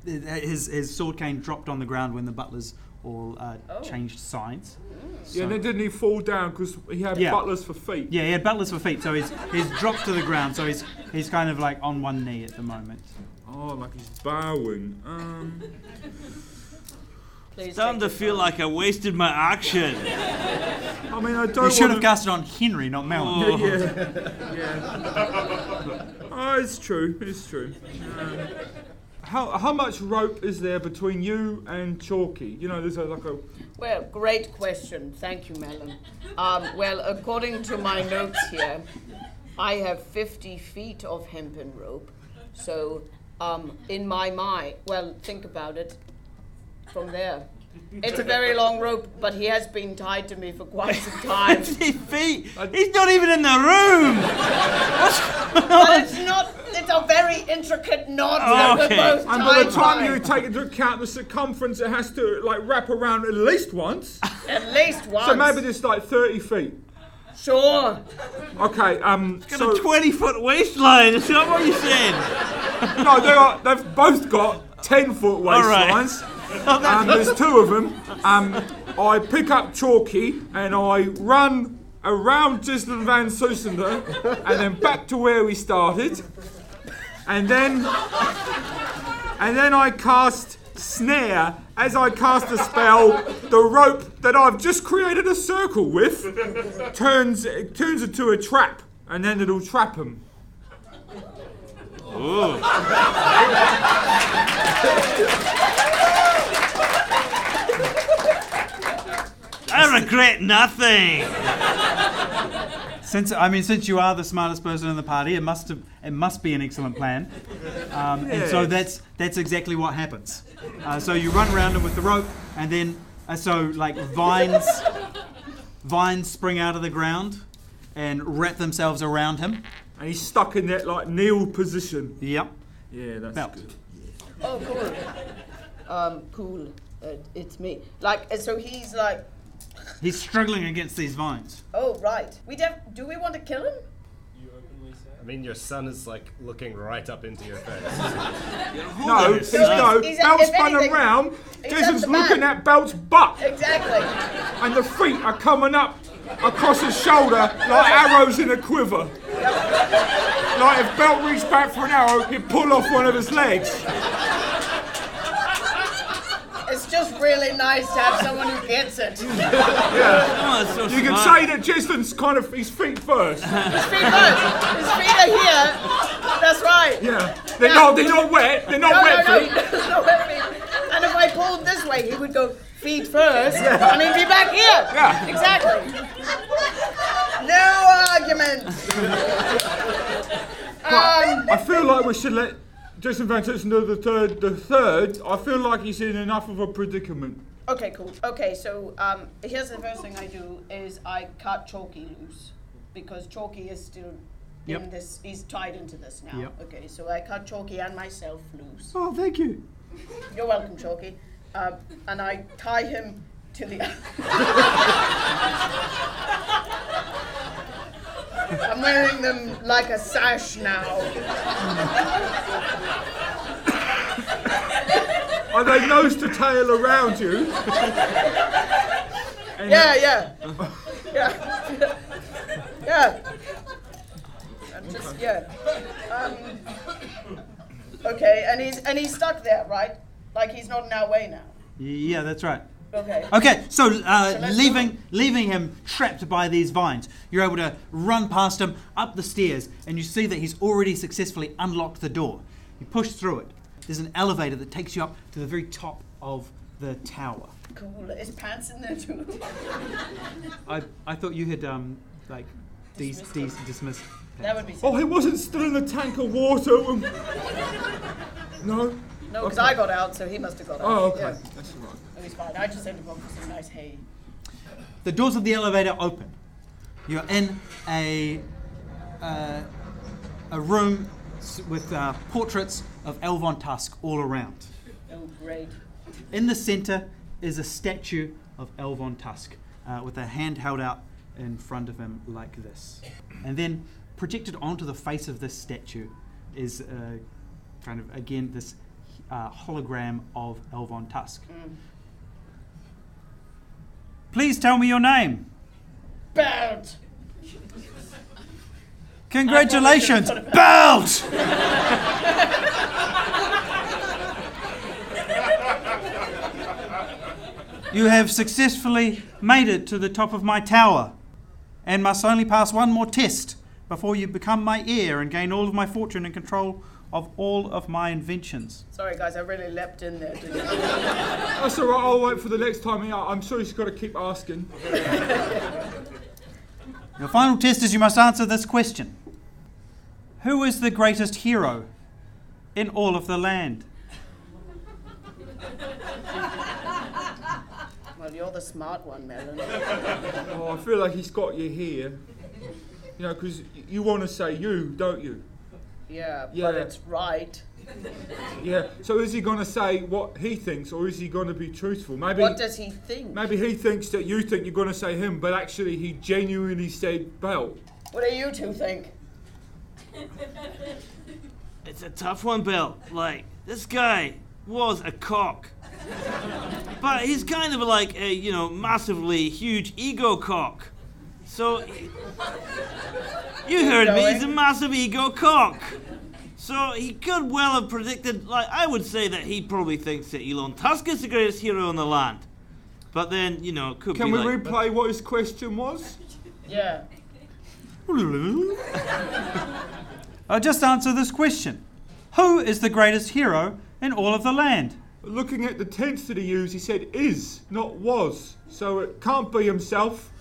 his sword cane dropped on the ground when the butlers all changed sides. Mm. So. Yeah, then didn't he fall down because he had butlers for feet? Yeah, he had butlers for feet, so he's dropped to the ground. So he's kind of like on one knee at the moment. Oh, like he's bowing. Starting to feel like I wasted my action. I mean, I don't. You should have cast it on Henry, not Mellon. Oh. Yeah. Oh, it's true. How much rope is there between you and Chalky? You know, there's like a. Well, great question. Thank you, Mellon. Well, according to my notes here, I have 50 feet of hempen rope. So, in my mind, well, think about it from there. It's a very long rope, but he has been tied to me for quite some time. 50 feet? He's not even in the room! What's going on? But it's a very intricate knot that we're both tied. And by the time you take into account the circumference, it has to, like, wrap around at least once. At least once. So maybe it's like 30 feet. Sure. Okay, It's got a 20-foot waistline, is that what you said? No, they've both got 10-foot waistlines. Right. There's two of them. I pick up Chalky and I run around Jesen van Suslender and then back to where we started. And then I cast Snare as I cast a spell. The rope that I've just created a circle with turns into a trap, and then it'll trap him. Ooh. I regret nothing. Since you are the smartest person in the party, it must be an excellent plan. Yes. And so that's exactly what happens. So you run around him with the rope, and then vines spring out of the ground and wrap themselves around him. And he's stuck in that like kneeled position. Yep. Yeah, that's good. Oh, cool. It's me. So he's like. He's struggling against these vines. Oh, right. Do we want to kill him? You openly say? I mean, your son is, like, looking right up into your face. No, he's Belt's spun around. Jason's looking at Belt's butt. Exactly. And the feet are coming up across his shoulder like arrows in a quiver. Like, if Belt reached back for an arrow, he'd pull off one of his legs. It's just really nice to have someone who gets it. Yeah. Oh, so you can say that Jesen's kind of his feet first. His feet are here. That's right. Yeah. They're not wet. They're not wet feet. No, wet feet. And if I pulled this way, he would go feet first, and he'd be back here. Yeah. Exactly. No argument. I feel like we should let. Jesen van Suslender the third, I feel like he's in enough of a predicament. Okay, cool. Okay, so here's the first thing I do is I cut Chalky loose because Chalky is still in this. He's tied into this now. Yep. Okay, so I cut Chalky and myself loose. Oh, thank you. You're welcome, Chalky. And I tie him to the I'm wearing them like a sash now. Are they nose to tail around you? Yeah. I'm just, yeah. Okay, and he's stuck there, right? Like he's not in our way now. Yeah, that's right. Okay. So leaving him trapped by these vines, you're able to run past him up the stairs, and you see that he's already successfully unlocked the door. You push through it. There's an elevator that takes you up to the very top of the tower. Cool. Is pants in there too? I thought you had dismissed. That would be. Simple. Oh, he wasn't still in a tank of water. No. No, because I got out, so he must have got out. Oh, okay. Yeah. That's right. No, he's fine. I just had to go for some nice hay. The doors of the elevator open. You're in a room with portraits of Elvon Tusk all around. Oh, great. In the centre is a statue of Elvon Tusk with a hand held out in front of him like this. And then projected onto the face of this statue is this... hologram of Elvon Tusk. Mm. Please tell me your name. Belch. Congratulations, Belch. You have successfully made it to the top of my tower, and must only pass one more test before you become my heir and gain all of my fortune and control of all of my inventions. Sorry guys, I really leapt in there, didn't I? That's all right, I'll wait for the next time. I'm sure you've got to keep asking. Your final test is you must answer this question. Who is the greatest hero in all of the land? Well, you're the smart one, Mellon. Oh, I feel like he's got you here. You know, because you want to say you, don't you? Yeah, but it's right. Yeah, so is he going to say what he thinks, or is he going to be truthful? Maybe. What does he think? Maybe he thinks that you think you're going to say him, but actually he genuinely said Bell. What do you two think? It's a tough one, Bell. Like, this guy was a cock. But he's kind of like a, massively huge ego cock. So, you heard me, he's a massive ego cock. So he could well have predicted, I would say that he probably thinks that Elon Tusk is the greatest hero on the land. But then, it could be Can we replay what his question was? Yeah. I'll just answer this question. Who is the greatest hero in all of the land? Looking at the tense that he used, he said is, not was. So it can't be himself.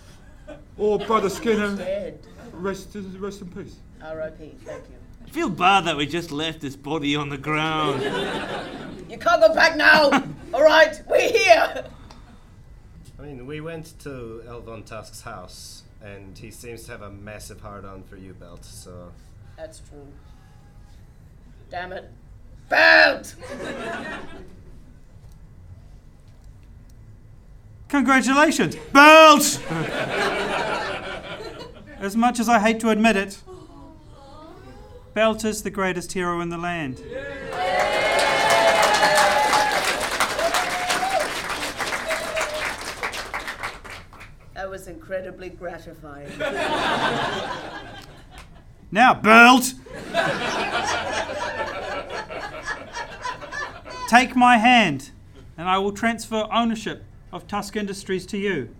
Or Brother Skinner, rest in peace. R.I.P., thank you. I feel bad that we just left his body on the ground. You can't go back now! All right, we're here! I mean, we went to Elvon Tusk's house, and he seems to have a massive hard-on for you, Belt, so... That's true. Damn it. Belt! Congratulations, Belch! As much as I hate to admit it, Belch is the greatest hero in the land. That was incredibly gratifying. Now, Belch! Take my hand, and I will transfer ownership of Tusk Industries to you.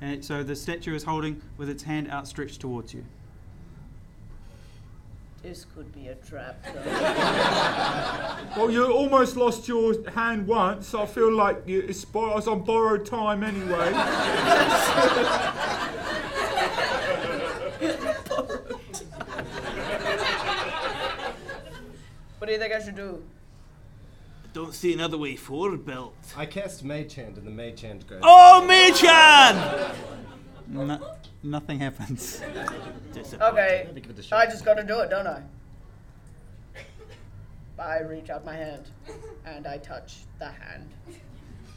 And so the statue is holding with its hand outstretched towards you. This could be a trap, though. Well, you almost lost your hand once. I feel like I was on borrowed time anyway. Borrowed time. What do you think I should do? Don't see another way forward, Belt. I cast Mage Hand, and the Mage Hand goes... Oh, Mage Hand! Nothing happens. Okay, I just got to do it, don't I? I reach out my hand, and I touch the hand.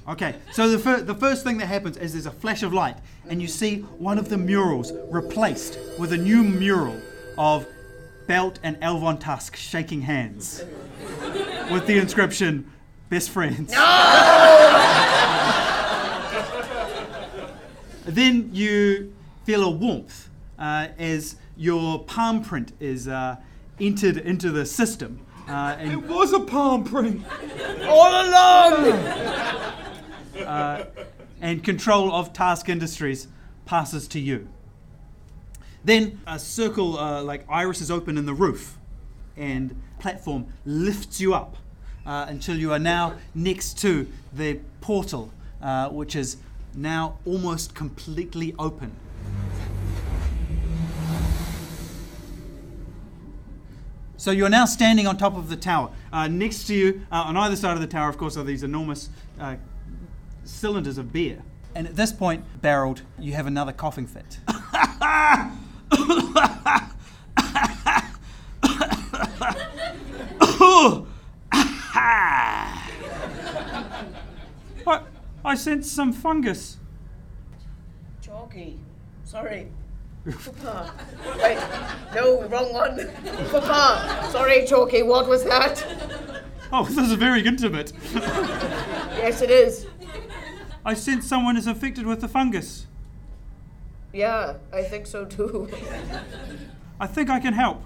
Okay, so the first thing that happens is there's a flash of light, and you see one of the murals replaced with a new mural of Belch and Elvon Tusk shaking hands with the inscription, best friends. No! Then you feel a warmth as your palm print is entered into the system. And it was a palm print! All along! And control of Task Industries passes to you. Then a circle like iris is open in the roof, and platform lifts you up until you are now next to the portal, which is now almost completely open. So you're now standing on top of the tower. Next to you, on either side of the tower, of course, are these enormous cylinders of beer. And at this point, Barreled, you have another coughing fit. I sense some fungus. Chalky. Sorry. Papa. Wait, no, wrong one. Papa. Sorry, Chalky, what was that? Oh, this is very intimate. Yes, it is. I sense someone is affected with the fungus. Yeah, I think so too. I think I can help.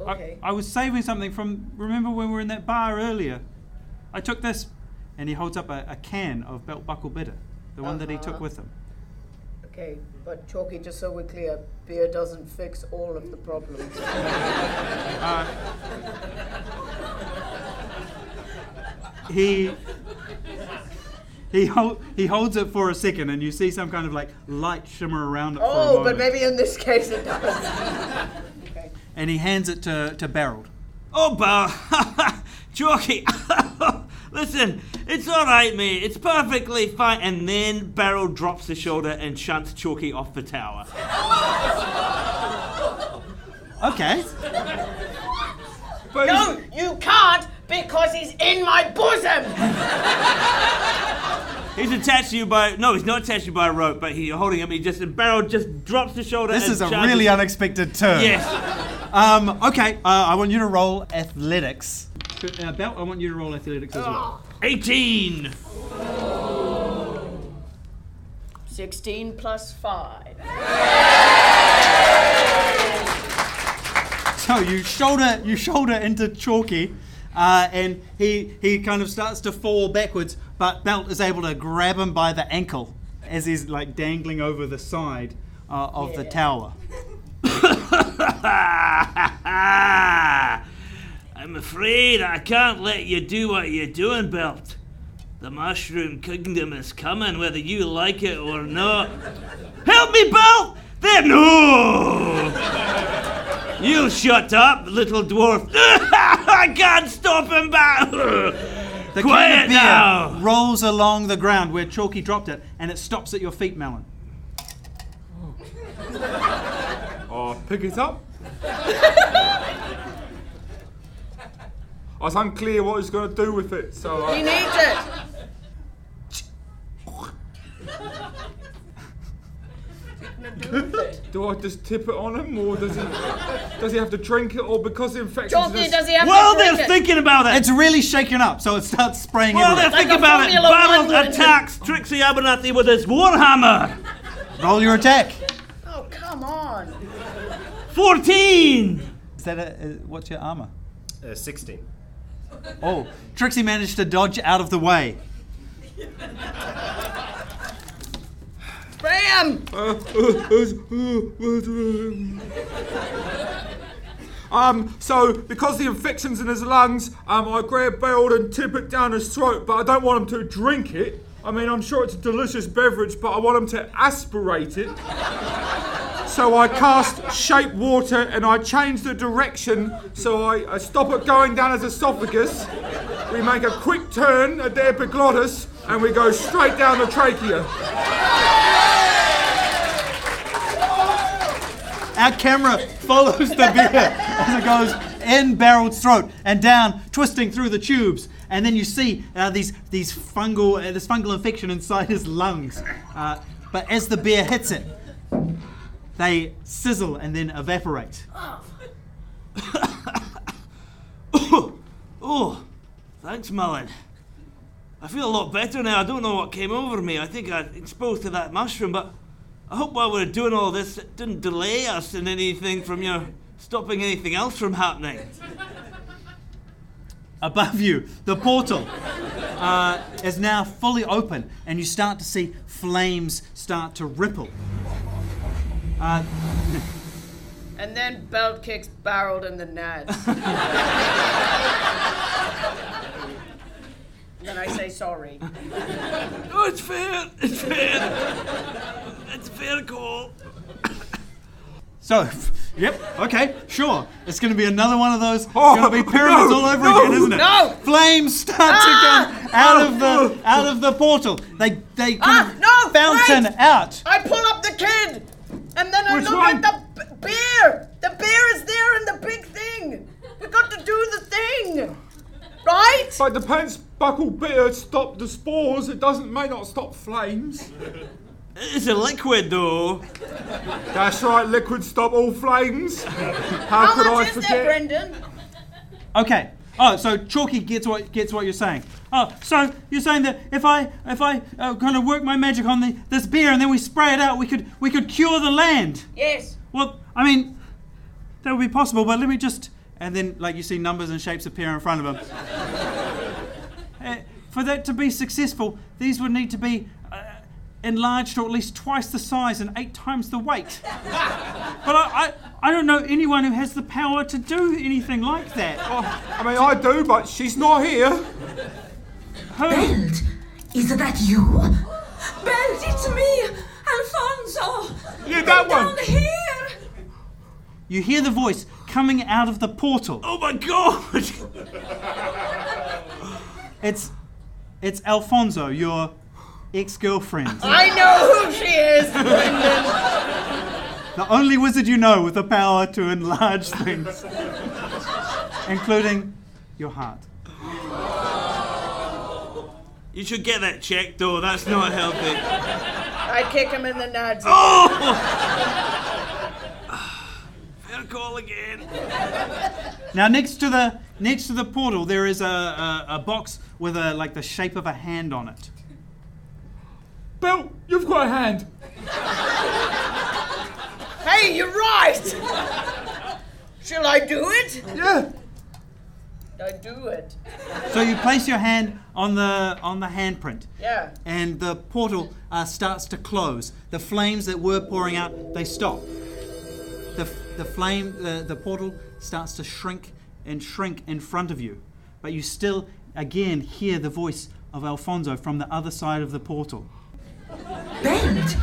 Okay. I was saving something from, remember when we were in that bar earlier? I took this, and he holds up a can of Belt Buckle Bitter, the one that he took with him. Okay, but Chalky, just so we're clear, beer doesn't fix all of the problems. He holds it for a second, and you see some kind of like light shimmer around it. Oh, for a moment. But maybe in this case it does. Okay. And he hands it to Barreled. Oh, Chalky, listen, it's all right, mate. It's perfectly fine. And then Barreled drops the shoulder and shunts Chalky off the tower. Okay. But no, you can't, because he's in my bosom. He's attached to you by... No, he's not attached to you by a rope, but he's holding him. He just... And Barreled just drops the shoulder. This is a really unexpected turn. Yes. Okay, I want you to roll athletics. Belt, I want you to roll athletics as well. 18! 16 plus 5. So you shoulder into Chalky, and he kind of starts to fall backwards, but Belt is able to grab him by the ankle as he's like dangling over the side of the tower. I'm afraid I can't let you do what you're doing, Belt. The Mushroom Kingdom is coming, whether you like it or not. Help me, Belt! There, no! You shut up, little dwarf. I can't stop him, Belt! The can of beer now rolls along the ground where Chalky dropped it, and it stops at your feet, Mellon. Oh, pick it up. I was unclear what he was going to do with it, so... He needs it! Do I just tip it on him, or does he have to drink it, or because the infection... Chalky, does he have to drink it? Well, they're thinking about it! It's really shaken up, so it starts spraying everywhere. Well, they're thinking about it! Barreled attacks Trixie Abernathy with his warhammer! Roll your attack. Oh, come on. 14! Is that what's your armour? 16. Oh, Trixie managed to dodge out of the way. Bram! So, because the infection's in his lungs, I grab Barreled and tip it down his throat, but I don't want him to drink it. I mean, I'm sure it's a delicious beverage, but I want him to aspirate it. So I cast Shape Water and I change the direction, so I stop it going down his esophagus. We make a quick turn at the epiglottis and we go straight down the trachea. Our camera follows the beer as it goes in Barreled's throat and down, twisting through the tubes and then you see this fungal infection inside his lungs. But as the bear hits it, they sizzle and then evaporate. Oh, thanks, Mellon. I feel a lot better now. I don't know what came over me. I think I was exposed to that mushroom, but I hope while we're doing all this, it didn't delay us in anything from stopping anything else from happening. Above you, the portal is now fully open, and you start to see flames start to ripple. And then Belt kicks Barreled in the nads. Then I say sorry. No, it's fair. It's fair. It's a fair call. So, yep, okay, sure. It's going to be another one of those. It's going to be pyramids all over again, isn't it? No! Flames start to come out of the portal. They fountain out. I pull up the kid, and then I look at the bear. The bear is there in the big thing. We got to do the thing. Right? Like the pants buckle beer stopped the spores, it may not stop flames. It's a liquid though. That's right, liquid stop all flames. How could I forget? How much is that, Brendan? Okay. Oh, so Chalky gets what you're saying. Oh, so you're saying that if I kind of work my magic on this beer and then we spray it out, we could cure the land. Yes. Well, I mean, that would be possible, but let me just. And then, you see numbers and shapes appear in front of him. For that to be successful, these would need to be enlarged to at least twice the size and 8 times the weight. But I don't know anyone who has the power to do anything like that. I do, but she's not here. Belt, is that you? Belt, it's me, Alfonso. Yeah, that one. Down here. You hear the voice coming out of the portal. Oh my God! It's Alfonso, your ex-girlfriend. I know who she is, Brendan. The only wizard you know with the power to enlarge things, including your heart. You should get that checked, though. That's not healthy. I kick him in the nuts. Oh! Call again. Now next to the portal there is a box with the shape of a hand on it. Bell, you've got a hand. Hey, you're right. Shall I do it? Yeah. I do it. So you place your hand on the handprint. Yeah. And the portal starts to close. The flames that were pouring out, they stop. The portal starts to shrink in front of you, but you still again hear the voice of Alfonso from the other side of the portal. Belt,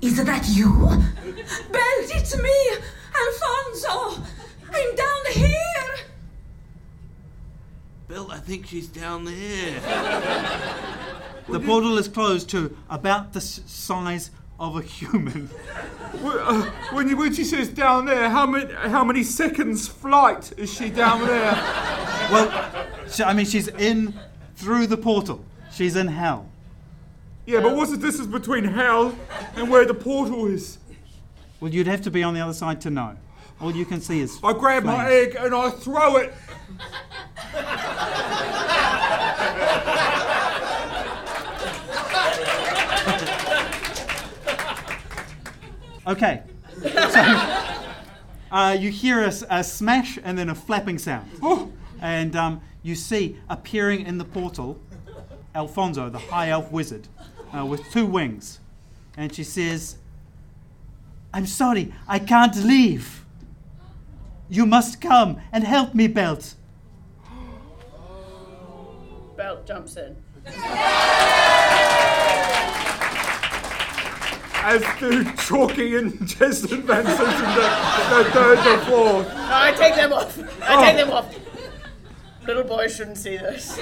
is that you? Belt, it's me, Alfonso. I'm down here. Belt, I think she's down there. The portal is closed to about the size of a human. When she says down there, how many seconds flight is she down there? Well, she's in through the portal. She's in hell. Yeah, but what's the distance between hell and where the portal is? Well, you'd have to be on the other side to know. All you can see is I grab flames. My egg and I throw it. Okay, so you hear a smash and then a flapping sound. Oh. And you see, appearing in the portal, Alfonso, the high elf wizard, with 2 wings. And she says, I'm sorry, I can't leave. You must come and help me, Belt. Belt jumps in. As do Chalky and Jesen van Suslender the third the fourth. No, I take them off. Take them off. Little boy shouldn't see this.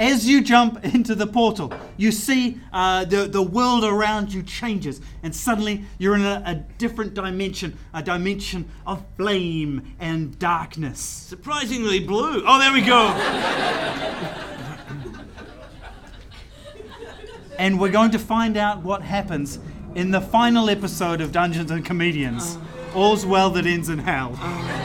As you jump into the portal, you see the world around you changes, and suddenly you're in a different dimension, a dimension of flame and darkness. Surprisingly blue. Oh, there we go. And we're going to find out what happens in the final episode of Dungeons and Comedians. All's Well That Ends in Hell.